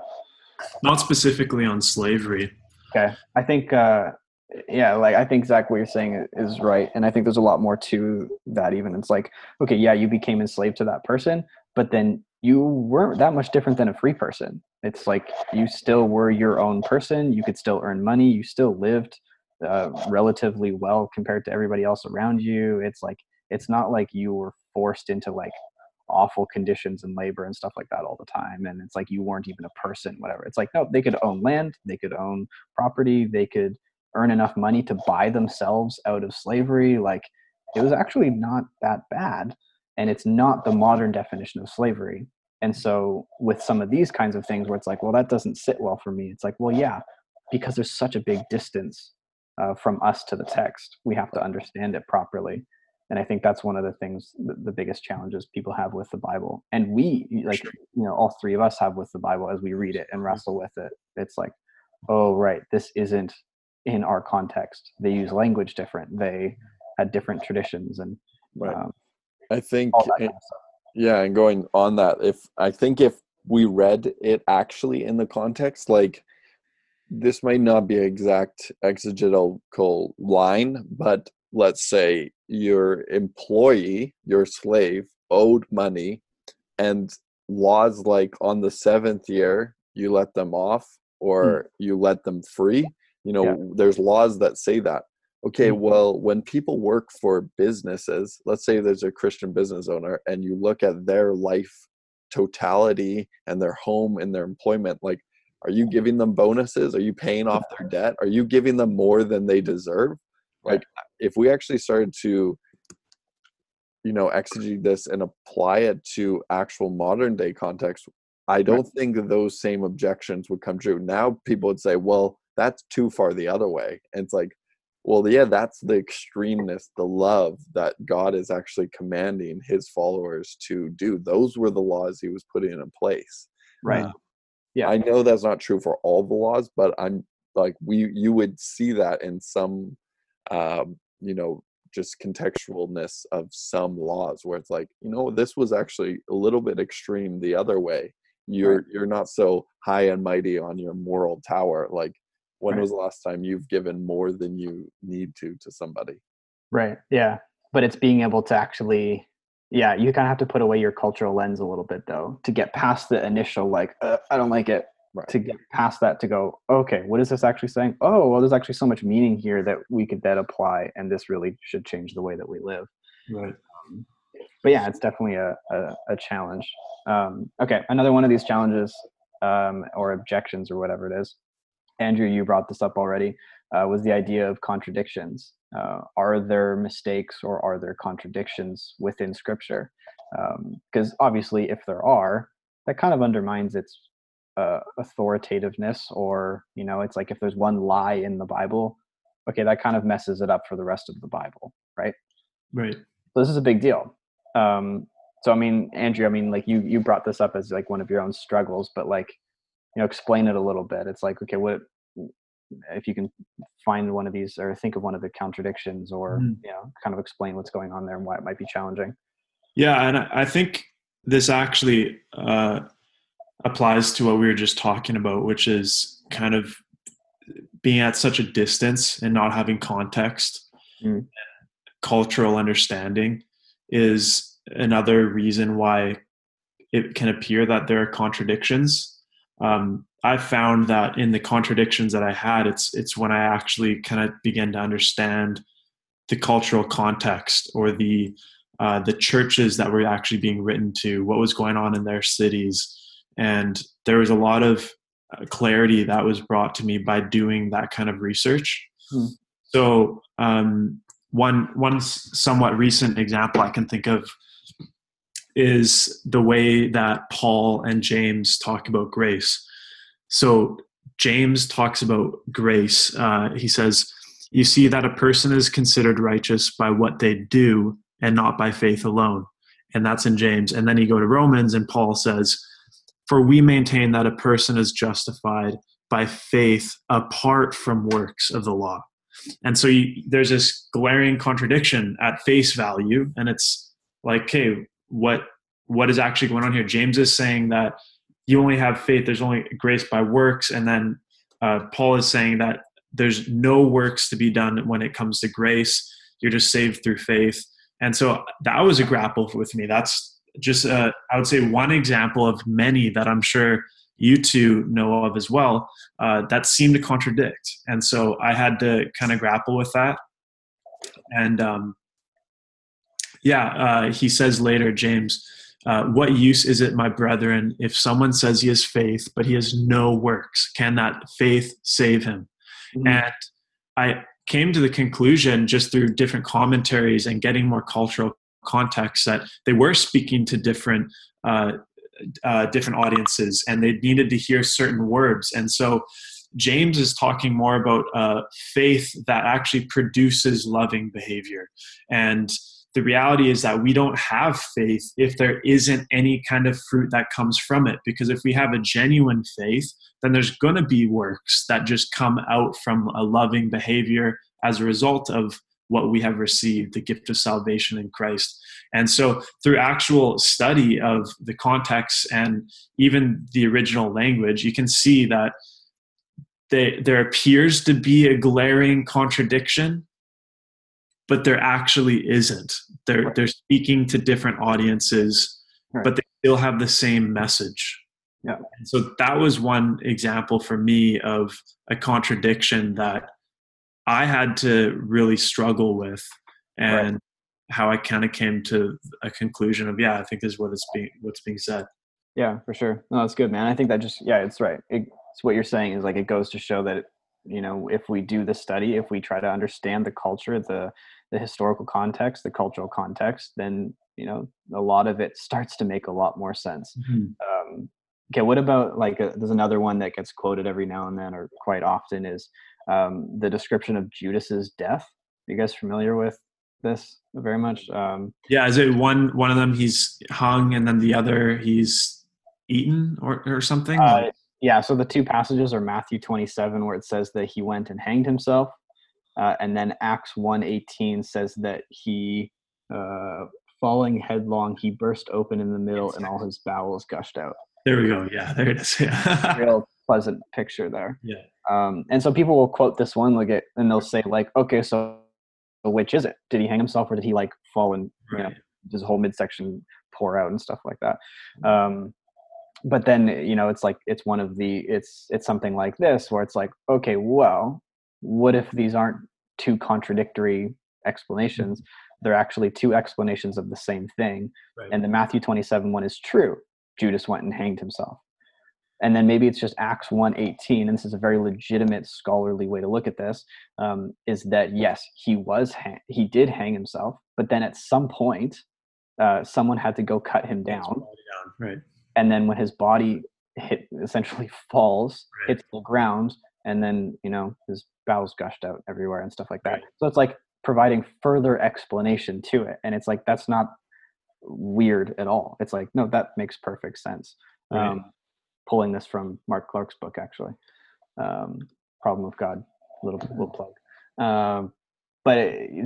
Not specifically on slavery. Okay. I think, I think Zach, what you're saying is right. And I think there's a lot more to that even. It's like, okay, yeah, you became enslaved to that person, but then you weren't that much different than a free person. It's like, you still were your own person. You could still earn money. You still lived relatively well compared to everybody else around you. It's like, it's not like you were forced into like awful conditions and labor and stuff like that all the time. And it's like, you weren't even a person, whatever. It's like, no, they could own land. They could own property. They could earn enough money to buy themselves out of slavery. Like, it was actually not that bad. And it's not the modern definition of slavery. And so with some of these kinds of things where it's like, well, that doesn't sit well for me. It's like, well, yeah, because there's such a big distance from us to the text, we have to understand it properly. And I think that's one of the things, the biggest challenges people have with the Bible. And we, like, you know, all three of us have with the Bible as we read it and wrestle with it. It's like, oh, right, this isn't in our context. They use language different. They had different traditions. And I think, and going on that, if we read it actually in the context, like, this might not be an exact exegetical line, but let's say your slave owed money, and laws like on the seventh year you let them off or you let them free, you know, there's laws that say that. Okay, well, when people work for businesses, let's say there's a Christian business owner and you look at their life totality and their home and their employment, like, are you giving them bonuses? Are you paying off their debt? Are you giving them more than they deserve? Like, if we actually started to, you know, exegete this and apply it to actual modern day context, I don't think that those same objections would come true. Now people would say, well, that's too far the other way. And it's like, well, yeah, that's the extremeness, the love that God is actually commanding his followers to do. Those were the laws he was putting in place. Right. I know that's not true for all the laws, but I'm like, you would see that in some you know, just contextualness of some laws where it's like, you know, this was actually a little bit extreme the other way. You're not so high and mighty on your moral tower. Like, when was the last time you've given more than you need to somebody? Right. Yeah. But it's being able to actually, you kind of have to put away your cultural lens a little bit though, to get past the initial, like, I don't like it. Right. To get past that, to go, okay, what is this actually saying? Oh, well, there's actually so much meaning here that we could then apply, and this really should change the way that we live. Right. But yeah, it's definitely a challenge. Okay, another one of these challenges or objections or whatever it is. Andrew, you brought this up already, was the idea of contradictions. Are there mistakes or are there contradictions within Scripture? Because obviously, if there are, that kind of undermines its authoritativeness, or, you know, it's like if there's one lie in the Bible, okay, that kind of messes it up for the rest of the Bible, right? Right. So this is a big deal. So, I mean, Andrew, I mean, like you brought this up as like one of your own struggles, but like, you know, explain it a little bit. It's like, okay, what if you can find one of these or think of one of the contradictions, or, you know, kind of explain what's going on there and why it might be challenging. Yeah. And I think this actually applies to what we were just talking about, which is kind of being at such a distance and not having context. Mm. Cultural understanding is another reason why it can appear that there are contradictions. I found that in the contradictions that I had, it's when I actually kind of began to understand the cultural context, or the churches that were actually being written to, what was going on in their cities. And there was a lot of clarity that was brought to me by doing that kind of research. Hmm. So one somewhat recent example I can think of is the way that Paul and James talk about grace. So James talks about grace. He says, you see that a person is considered righteous by what they do and not by faith alone. And that's in James. And then you go to Romans and Paul says, for we maintain that a person is justified by faith apart from works of the law. And so there's this glaring contradiction at face value. And it's like, okay, what is actually going on here? James is saying that you only have faith, there's only grace by works. And then Paul is saying that there's no works to be done when it comes to grace. You're just saved through faith. And so that was a grapple with me. That's just, I would say, one example of many that I'm sure you two know of as well, that seemed to contradict. And so I had to kind of grapple with that. And he says later, James, what use is it, my brethren, if someone says he has faith, but he has no works? Can that faith save him? Mm-hmm. And I came to the conclusion, just through different commentaries and getting more cultural context, that they were speaking to different audiences, and they needed to hear certain words. And so James is talking more about faith that actually produces loving behavior. And the reality is that we don't have faith if there isn't any kind of fruit that comes from it. Because if we have a genuine faith, then there's going to be works that just come out from a loving behavior as a result of what we have received, the gift of salvation in Christ. And so through actual study of the context and even the original language, you can see that there appears to be a glaring contradiction, but there actually isn't. They're speaking to different audiences, right, but they still have the same message. Yeah. And so that was one example for me of a contradiction that I had to really struggle with, and right, how I kind of came to a conclusion of, I think this is what's being said. Yeah, for sure. No, that's good, man. I think that just, it's right. It's what you're saying is like, it goes to show that, you know, if we do the study, if we try to understand the culture, the historical context, the cultural context, then, you know, a lot of it starts to make a lot more sense. Mm-hmm. Okay. What about like, there's another one that gets quoted every now and then, or quite often, is the description of Judas's death. Are you guys familiar with this very much? Is it one of them he's hung and then the other he's eaten or something? So the two passages are Matthew 27, where it says that he went and hanged himself, and then Acts 1:18 says that he, falling headlong, he burst open in the middle and all his bowels gushed out. There we go. Yeah, there it is. Yeah. Real pleasant picture there. Yeah. And so people will quote this one, like it, and they'll say like, okay, so which is it? Did he hang himself, or did he like fall and, you know, his whole midsection pour out and stuff like that? But then, you know, it's like, it's something like this, where it's like, okay, well, what if these aren't two contradictory explanations? They're actually two explanations of the same thing. Right. And the Matthew 27 one is true. Judas went and hanged himself. And then maybe it's just Acts 1:18, and this is a very legitimate scholarly way to look at this, is that, yes, he did hang himself, but then at some point, someone had to go cut him down. Right. And then when his body essentially falls, right, hits the ground, and then, you know, his bowels gushed out everywhere and stuff like that. Right. So it's like providing further explanation to it. And it's like, that's not weird at all. It's like, no, that makes perfect sense. Right. Pulling this from Mark Clark's book, actually, Problem of God, little plug.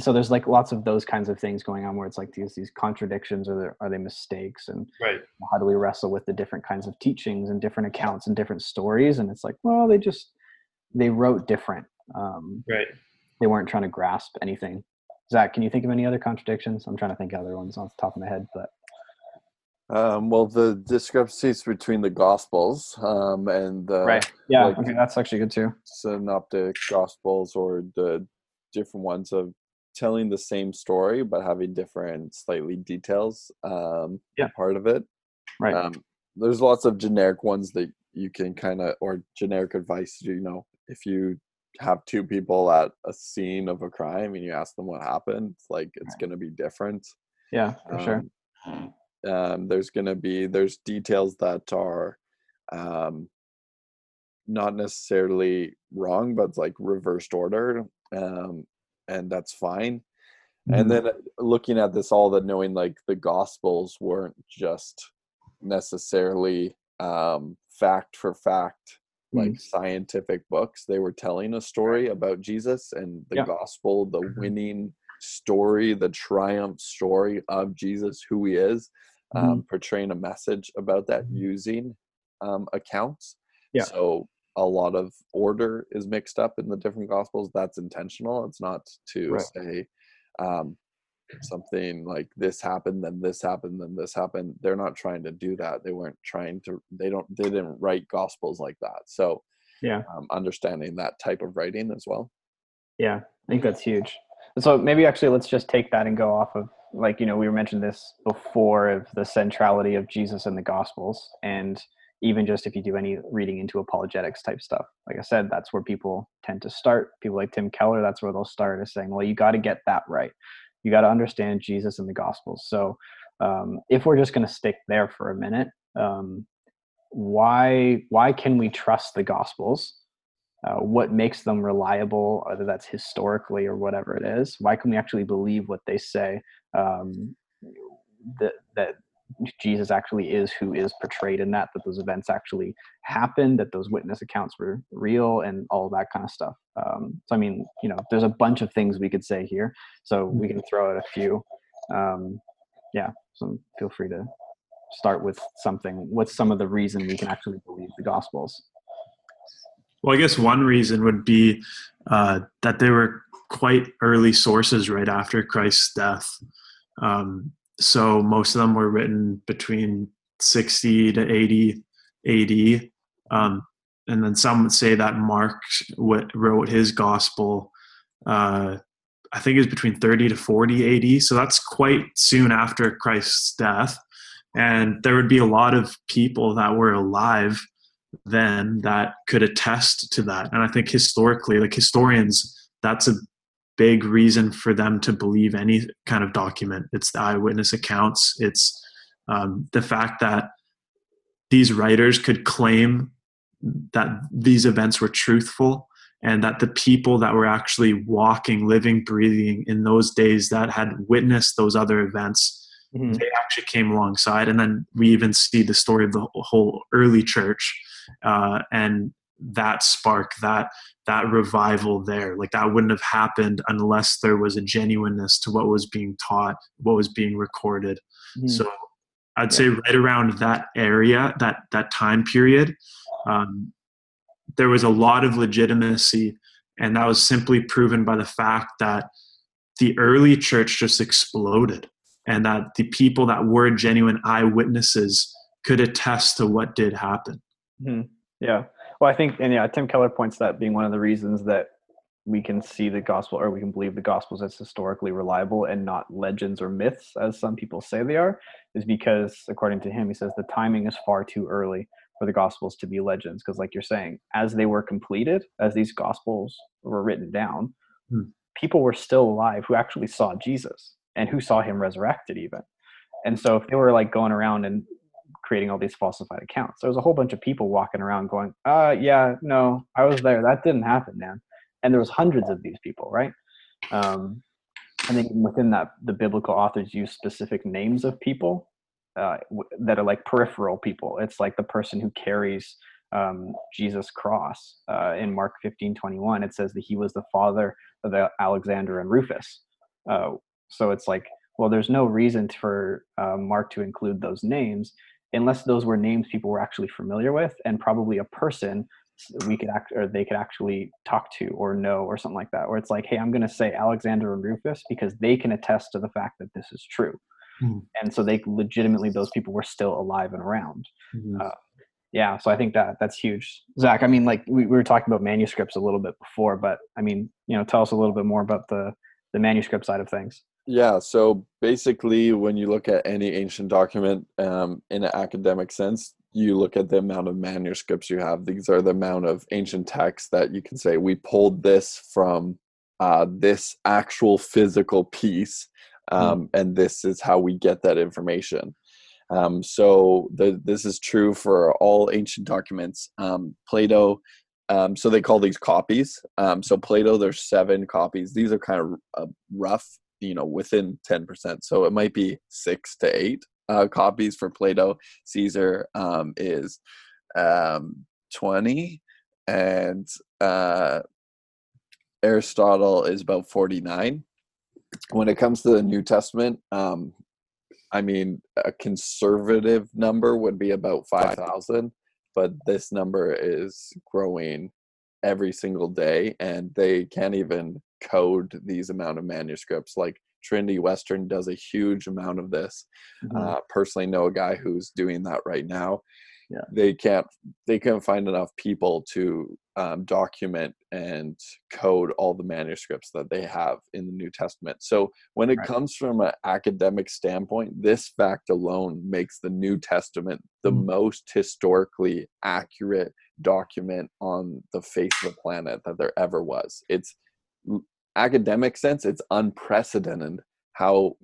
So there's like lots of those kinds of things going on where it's like these contradictions, or are they mistakes, and right, how do we wrestle with the different kinds of teachings and different accounts and different stories? And it's like, well, they wrote different. Right. They weren't trying to grasp anything. Zach, can you think of any other contradictions? I'm trying to think of other ones off the top of my head, but. Well, the discrepancies between the Gospels and the right, yeah, like, okay, that's actually good too. Synoptic Gospels, or the different ones of telling the same story but having different, slightly details. Yeah, part of it. Right. There's lots of generic ones that you can kind of, or generic advice. You know, if you have two people at a scene of a crime and you ask them what happened, like it's right, going to be different. Yeah, for sure. There's details that are not necessarily wrong, but like reversed order, and that's fine. Mm-hmm. And then looking at this all, that knowing like the Gospels weren't just necessarily fact for fact, mm-hmm, like scientific books. They were telling a story about Jesus, and the Gospel, the mm-hmm, winning story, the triumph story of Jesus, who he is. Portraying a message about that using accounts. Yeah. So a lot of order is mixed up in the different Gospels. That's intentional. It's not to right, say something like this happened, then this happened, then this happened. They're not trying to do that. They weren't trying to, they didn't write Gospels like that. So understanding that type of writing as well. Yeah, I think that's huge. So maybe actually let's just take that and go off of, like, you know, we mentioned this before, of the centrality of Jesus in the Gospels. And even just if you do any reading into apologetics type stuff, like I said, that's where people tend to start. People like Tim Keller, that's where they'll start, is saying, well, you got to get that right. You got to understand Jesus in the Gospels. So if we're just going to stick there for a minute, why can we trust the Gospels? What makes them reliable, whether that's historically or whatever it is? Why can we actually believe what they say, that Jesus actually is who is portrayed in that those events actually happened, that those witness accounts were real, and all that kind of stuff? So, I mean, you know, there's a bunch of things we could say here, so we can throw out a few. So feel free to start with something. What's some of the reason we can actually believe the Gospels? Well, I guess one reason would be that they were quite early sources right after Christ's death. So most of them were written between 60 to 80 AD. And then some would say that Mark wrote his gospel, I think it was between 30 to 40 AD. So that's quite soon after Christ's death. And there would be a lot of people that were alive then that could attest to that. And I think historically, like historians, that's a big reason for them to believe any kind of document. It's the eyewitness accounts. It's the fact that these writers could claim that these events were truthful, and that the people that were actually walking, living, breathing in those days that had witnessed those other events, mm-hmm, they actually came alongside. And then we even see the story of the whole early church, and that spark, that revival there, like that wouldn't have happened unless there was a genuineness to what was being taught, what was being recorded. Mm-hmm. So I'd say right around that area, that time period, there was a lot of legitimacy, and that was simply proven by the fact that the early church just exploded, and that the people that were genuine eyewitnesses could attest to what did happen. Mm-hmm. Yeah. Well, I think, and Tim Keller points that being one of the reasons that we can see the gospel, or we can believe the gospels as historically reliable and not legends or myths, as some people say they are, is because, according to him, he says the timing is far too early for the Gospels to be legends. Because like you're saying, as they were completed, as these Gospels were written down, people were still alive who actually saw Jesus and who saw him resurrected even. And so if they were like going around and creating all these falsified accounts, there was a whole bunch of people walking around going, yeah, no, I was there. That didn't happen, man. And there was hundreds of these people, right? And then within that, the biblical authors use specific names of people that are like peripheral people. It's like the person who carries Jesus' cross. In Mark 15:21, it says that he was the father of Alexander and Rufus. So it's like, well, there's no reason for Mark to include those names unless those were names people were actually familiar with, and probably a person we could they could actually talk to or know or something like that. Or it's like, hey, I'm going to say Alexander and Rufus because they can attest to the fact that this is true. And so they legitimately, those people were still alive and around. Yeah. So I think that's huge. Zach, I mean, like we were talking about manuscripts a little bit before, but I mean, you know, tell us a little bit more about the manuscript side of things. Yeah. So basically when you look at any ancient document in an academic sense, you look at the amount of manuscripts you have. These are the amount of ancient texts that you can say, we pulled this from this actual physical piece. And this is how we get that information. So this is true for all ancient documents. Plato, so they call these copies. So Plato, there's 7 copies. These are kind of rough, you know, within 10%. So it might be 6 to 8 copies for Plato. Caesar is 20, and Aristotle is about 49. When it comes to the New Testament, I mean, a conservative number would be about 5,000, but this number is growing every single day, and they can't even code these amount of manuscripts. Like Trinity Western does a huge amount of this. Personally know a guy who's doing that right now. Yeah. They can't find enough people to document and code all the manuscripts that they have in the New Testament. So when it comes from an academic standpoint, this fact alone makes the New Testament the most historically accurate document on the face of the planet that there ever was. It's academic sense, it's unprecedented how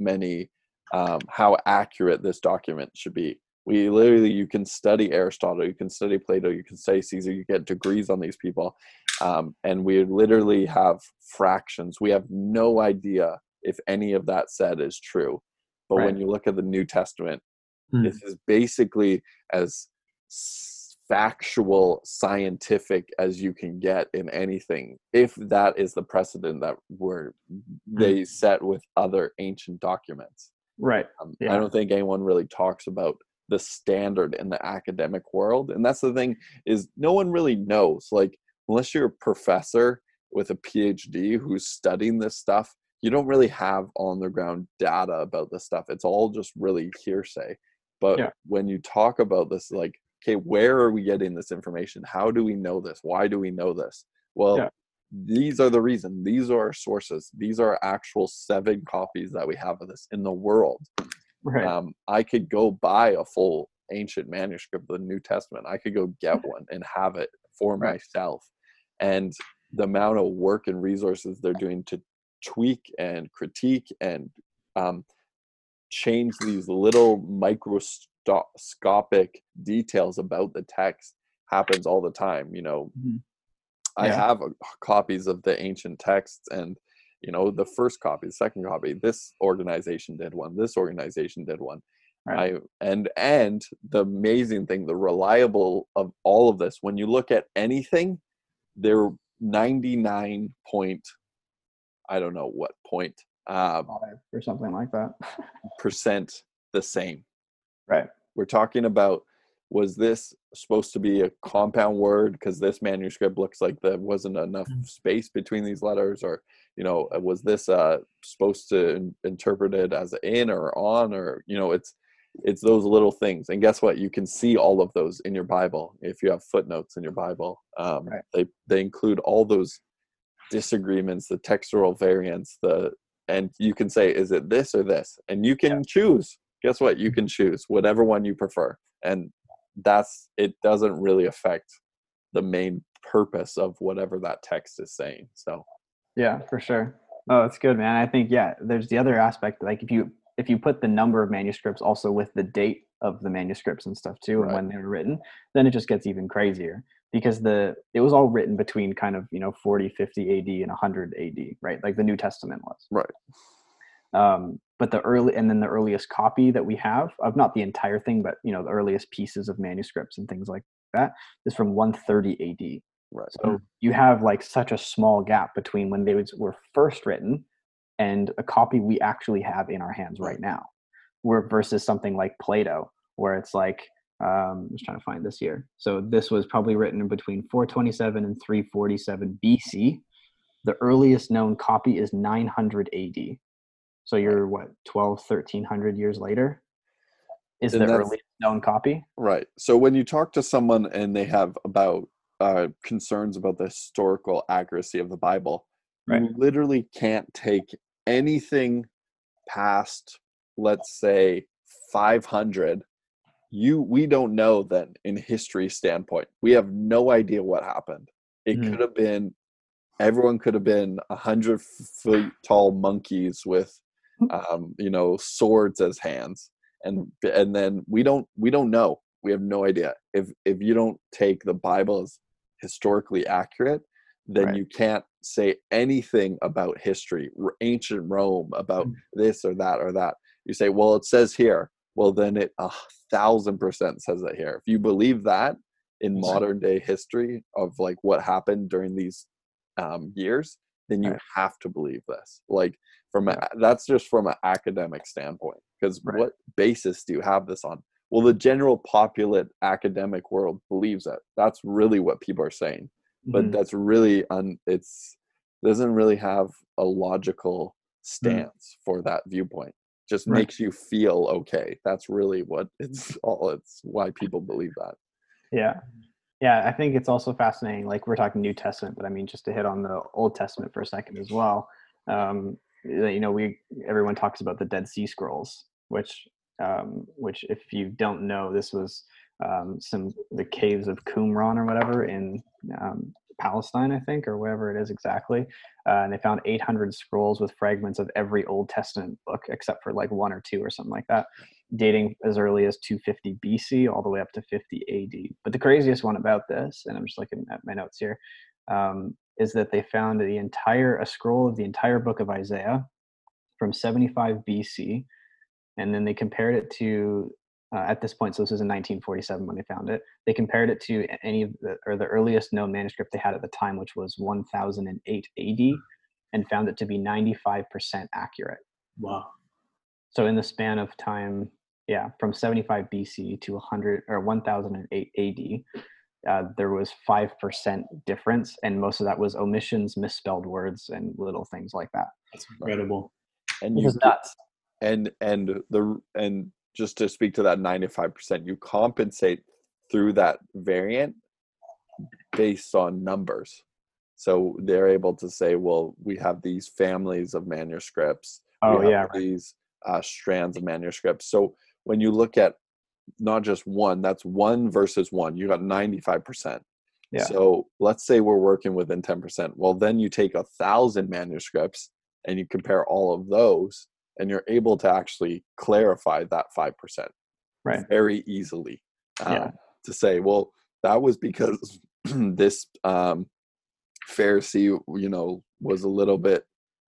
accurate this document should be. We literally, you can study Aristotle, you can study Plato, you can study Caesar, you get degrees on these people. And we literally have fractions. We have no idea if any of that said is true. But when you look at the New Testament, this is basically as factual, scientific as you can get in anything. If that is the precedent that they set with other ancient documents. Right. I don't think anyone really talks about the standard in the academic world. And that's the thing, is no one really knows, like, unless you're a professor with a PhD who's studying this stuff, you don't really have on the ground data about this stuff. It's all just really hearsay. But when you talk about this, like, okay, where are we getting this information? How do we know this? Why do we know this? Well, these are the reason. These are our sources. These are actual 7 copies that we have of this in the world. Right. I could go buy a full ancient manuscript of the New Testament. I could go get one and have it for myself. And the amount of work and resources they're doing to tweak and critique and change these little microscopic details about the text happens all the time. You know, I have copies of the ancient texts, and you know, the first copy, the second copy, this organization did one, this organization did one. Right. And the amazing thing, the reliable of all of this, when you look at anything, they're 99 point, I don't know what point. Or something like that. % the same. Right. We're talking about, was this supposed to be a compound word because this manuscript looks like there wasn't enough space between these letters? Or, you know, was this supposed to interpret it as in or on? Or, you know, it's those little things. And guess what? You can see all of those in your Bible. If you have footnotes in your Bible, they include all those disagreements, the textual variants, and you can say, is it this or this? And you can choose. Guess what? You can choose whatever one you prefer. And it doesn't really affect the main purpose of whatever that text is saying. So yeah, for sure. Oh, it's good, man. I think, yeah, there's the other aspect, like if you put the number of manuscripts also with the date of the manuscripts and stuff too, and when they were written, then it just gets even crazier, because it was all written between kind of, 40, 50 AD and 100 AD, right? Like the New Testament was. Right. But the earliest copy that we have of, not the entire thing, but the earliest pieces of manuscripts and things like that, is from 130 AD. Right. So you have like such a small gap between when they were first written and a copy we actually have in our hands right now, where versus something like Plato, where it's like, I'm just trying to find this year. So this was probably written in between 427 and 347 BC. The earliest known copy is 900 AD. So you're what, 1,300 years later? Is the earliest known copy? Right. So when you talk to someone and they have about concerns about the historical accuracy of the Bible, you literally can't take anything past, let's say, 500. We don't know then, in history standpoint. We have no idea what happened. It could have been, everyone could have been 100 foot tall monkeys with, swords as hands, and then we don't know. We have no idea. If you don't take the Bible as historically accurate, then you can't say anything about history, ancient Rome, about this or that or that. You say, well, it says here. Well, then it 1,000% says it here. If you believe that in modern day history of like what happened during these years, then you have to believe this. Like that's just from an academic standpoint, because what basis do you have this on? Well, the general populate academic world believes it. That's really what people are saying. But that's really, doesn't really have a logical stance for that viewpoint. Just makes you feel okay. That's really what it's why people believe that. Yeah. Yeah. I think it's also fascinating. Like we're talking New Testament, but I mean, just to hit on the Old Testament for a second as well. Everyone talks about the Dead Sea Scrolls, which if you don't know, this was the caves of Qumran or whatever in Palestine, I think, or wherever it is exactly. And they found 800 scrolls with fragments of every Old Testament book, except for like one or two or something like that, dating as early as 250 BC all the way up to 50 AD. But the craziest one about this, and I'm just looking at my notes here, is that they found a scroll of the entire book of Isaiah from 75 BC. And then they compared it to, at this point, so this is in 1947 when they found it, they compared it to the earliest known manuscript they had at the time, which was 1008 AD, and found it to be 95% accurate. Wow. So in the span of time, from 75 BC to 1008 AD, there was 5% difference, and most of that was omissions, misspelled words, and little things like that. That's incredible. And it was nuts. And just to speak to that 95%, you compensate through that variant based on numbers. So they're able to say, well, we have these families of manuscripts. Oh, we have these strands of manuscripts. So when you look at not just one, that's one versus one, you got 95%. Yeah. So let's say we're working within 10%. Well, then you take 1,000 manuscripts and you compare all of those, and you're able to actually clarify that 5% very easily to say, well, that was because this Pharisee, was a little bit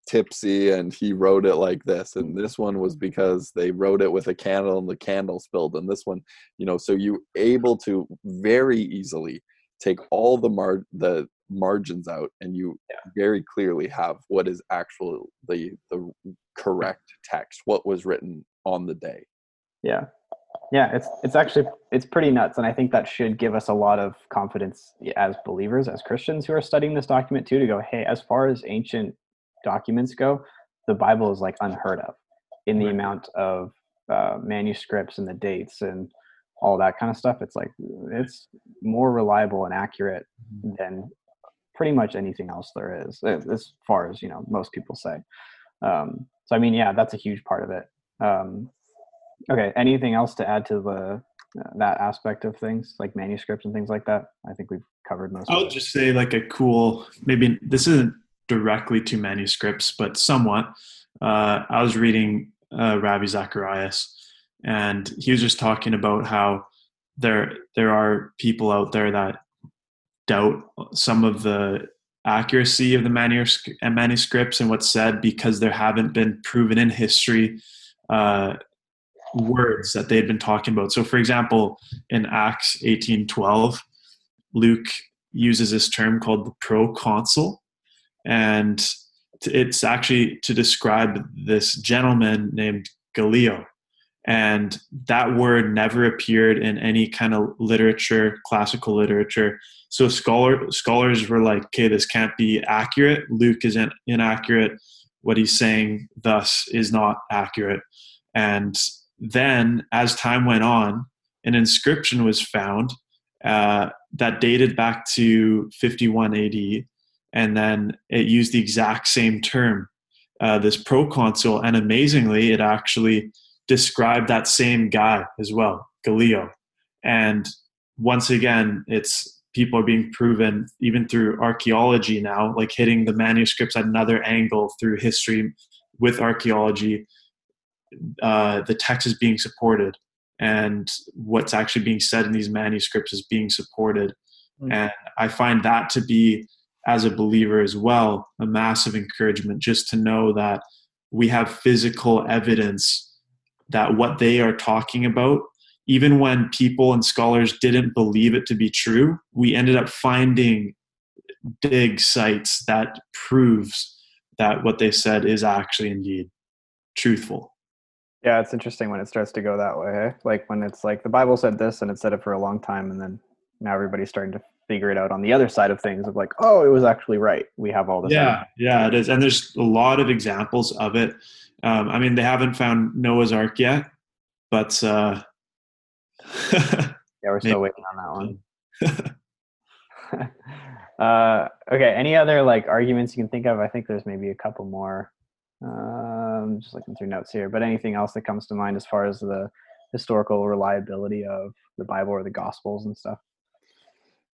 tipsy and he wrote it like this. And this one was because they wrote it with a candle and the candle spilled. And this one, so you're able to very easily take all the margins out, and you very clearly have what is actually the correct text, what was written on the day. It's actually, it's pretty nuts, and I think that should give us a lot of confidence as believers, as Christians who are studying this document too, to go, hey, as far as ancient documents go, the Bible is like unheard of in the amount of manuscripts and the dates and all that kind of stuff. It's like, it's more reliable and accurate than pretty much anything else there is, as far as most people say. So I mean, that's a huge part of it. Okay, anything else to add to the that aspect of things, like manuscripts and things like that? I think we've covered most of it. I would just say like a cool, maybe this isn't directly to manuscripts, but somewhat. I was reading Ravi Zacharias, and he was just talking about how there are people out there that doubt some of the accuracy of the manuscripts and what's said, because there haven't been proven in history words that they'd been talking about. So for example, in Acts 18:12, Luke uses this term called the proconsul, and it's actually to describe this gentleman named Gallio. And that word never appeared in any kind of literature, classical literature. So scholars were like, okay, this can't be accurate. Luke is inaccurate. What he's saying thus is not accurate. And then as time went on, an inscription was found that dated back to 51 AD. And then it used the exact same term, this proconsul. And amazingly, it actually described that same guy as well, Gallio. And once again, it's people are being proven even through archaeology now, like hitting the manuscripts at another angle through history with archaeology. The text is being supported, and what's actually being said in these manuscripts is being supported. Mm-hmm. And I find that to be, as a believer as well, a massive encouragement, just to know that we have physical evidence that what they are talking about, even when people and scholars didn't believe it to be true, we ended up finding dig sites that proves that what they said is actually indeed truthful. Yeah, it's interesting when it starts to go that way. Eh? Like when it's like the Bible said this and it said it for a long time, and then now everybody's starting to figure it out on the other side of things of like, oh, it was actually right. We have all this. Yeah, it is. And there's a lot of examples of it. I mean, they haven't found Noah's Ark yet, but yeah, we're still waiting on that one. Okay, any other like arguments you can think of? I think there's maybe a couple more. Just looking through notes here, but anything else that comes to mind as far as the historical reliability of the Bible or the Gospels and stuff?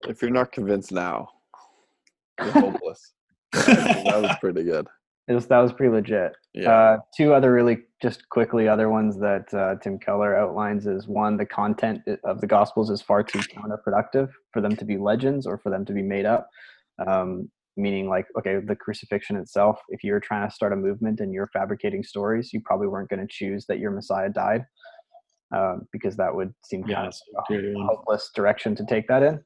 If you're not convinced now, you're hopeless. That was pretty good. That was pretty legit. Yeah. Two other really just quickly other ones that Tim Keller outlines is, one, the content of the Gospels is far too counterproductive for them to be legends or for them to be made up. Meaning like, okay, the crucifixion itself, if you're trying to start a movement and you're fabricating stories, you probably weren't going to choose that your Messiah died, because that would seem kind of a hopeless direction to take that in.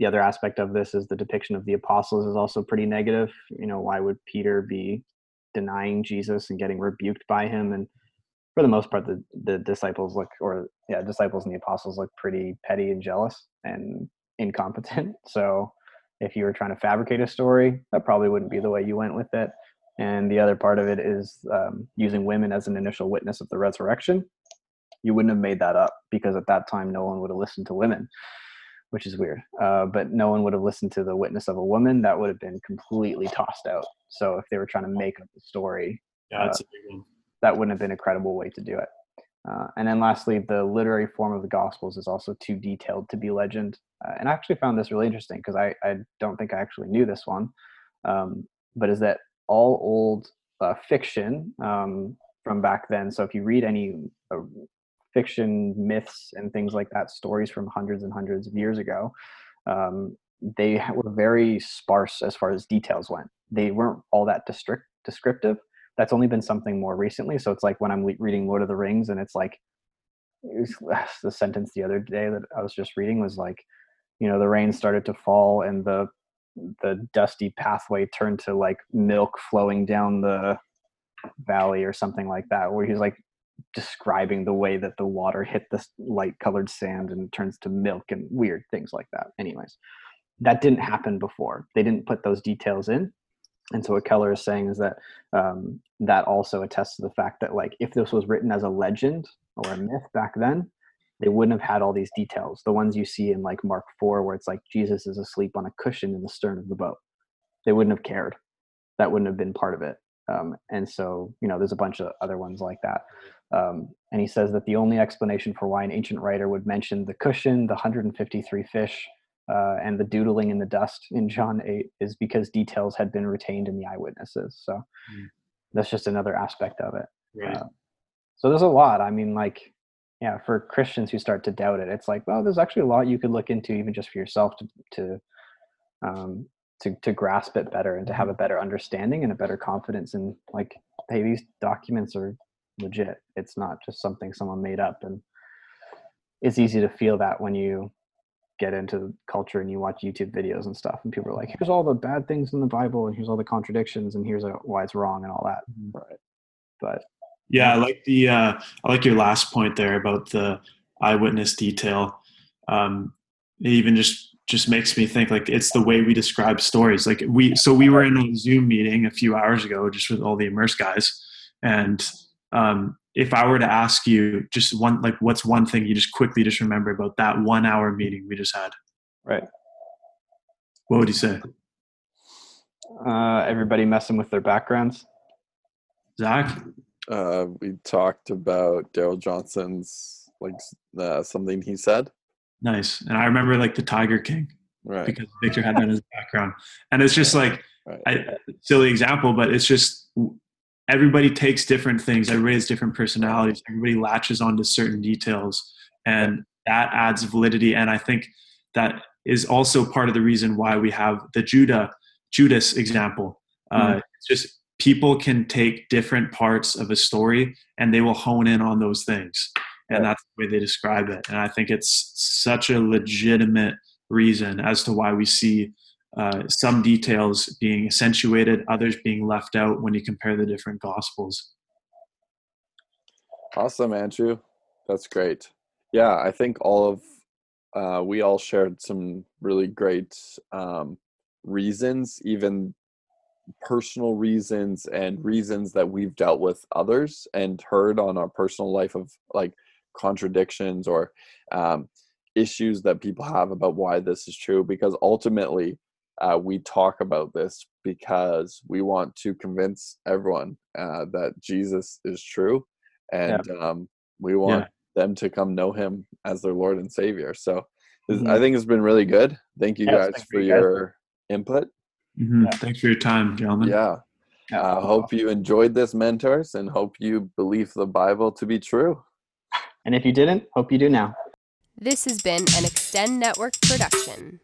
The other aspect of this is the depiction of the apostles is also pretty negative. You know, why would Peter be denying Jesus and getting rebuked by him? And for the most part, the disciples and the apostles look pretty petty and jealous and incompetent. So if you were trying to fabricate a story, that probably wouldn't be the way you went with it. And the other part of it is using women as an initial witness of the resurrection. You wouldn't have made that up, because at that time, no one would have listened to women, which is weird. But no one would have listened to the witness of a woman. That would have been completely tossed out. So if they were trying to make up the story, that's a big one. That wouldn't have been a credible way to do it. And then lastly, the literary form of the Gospels is also too detailed to be legend. And I actually found this really interesting, because I don't think I actually knew this one, but is that all old fiction from back then, so if you read any fiction, myths, and things like that, stories from hundreds and hundreds of years ago, they were very sparse as far as details went. They weren't all that descriptive. That's only been something more recently. So it's like when I'm reading Lord of the Rings, and it's like, the sentence the other day that I was just reading was like, you know, the rain started to fall and the dusty pathway turned to like milk flowing down the valley or something like that, where he's like describing the way that the water hit this light colored sand and turns to milk and weird things like that. Anyways, that didn't happen before. They didn't put those details in. And so what Keller is saying is that that also attests to the fact that, like, if this was written as a legend or a myth back then, they wouldn't have had all these details. The ones you see in like Mark 4, where it's like Jesus is asleep on a cushion in the stern of the boat. They wouldn't have cared. That wouldn't have been part of it. And so, you know, there's a bunch of other ones like that. And he says that the only explanation for why an ancient writer would mention the cushion, the 153 fish, and the doodling in the dust in John 8 is because details had been retained in the eyewitnesses. So that's just another aspect of it. Right. So there's a lot. I mean, like, yeah, for Christians who start to doubt it, it's like, well, there's actually a lot you could look into even just for yourself to grasp it better and to have a better understanding and a better confidence in, like, hey, these documents are legit. It's not just something someone made up. And it's easy to feel that when you get into culture and you watch YouTube videos and stuff, and people are like, here's all the bad things in the Bible, and here's all the contradictions, and here's why it's wrong and all that. Right. But yeah, I like your last point there about the eyewitness detail. It even just makes me think, like, it's the way we describe stories. Like, we were in a Zoom meeting a few hours ago just with all the Immerse guys, and if I were to ask you just one, like, what's one thing you just quickly just remember about that 1 hour meeting we just had, right? What would you say? Everybody messing with their backgrounds. Zach? We talked about Daryl Johnson's, like, something he said. Nice. And I remember, like, the Tiger King, right? Because Victor had that as a background. And it's just like, right. Silly example, but it's just, everybody takes different things. Everybody has different personalities. Everybody latches onto certain details, and that adds validity. And I think that is also part of the reason why we have the Judas example. It's just people can take different parts of a story and they will hone in on those things. And that's the way they describe it. And I think it's such a legitimate reason as to why we see some details being accentuated, others being left out when you compare the different gospels. Awesome, Andrew. That's great. Yeah, I think we all shared some really great reasons, even personal reasons and reasons that we've dealt with others and heard on our personal life of, like, contradictions or issues that people have about why this is true, because ultimately we talk about this because we want to convince everyone that Jesus is true, and we want them to come know him as their Lord and Savior. So I think it's been really good. Thank you guys for your input. Thanks for your time, gentlemen. Hope you enjoyed this, mentors, and hope you believe the Bible to be true. And if you didn't, hope you do now. This has been an Extend Network production.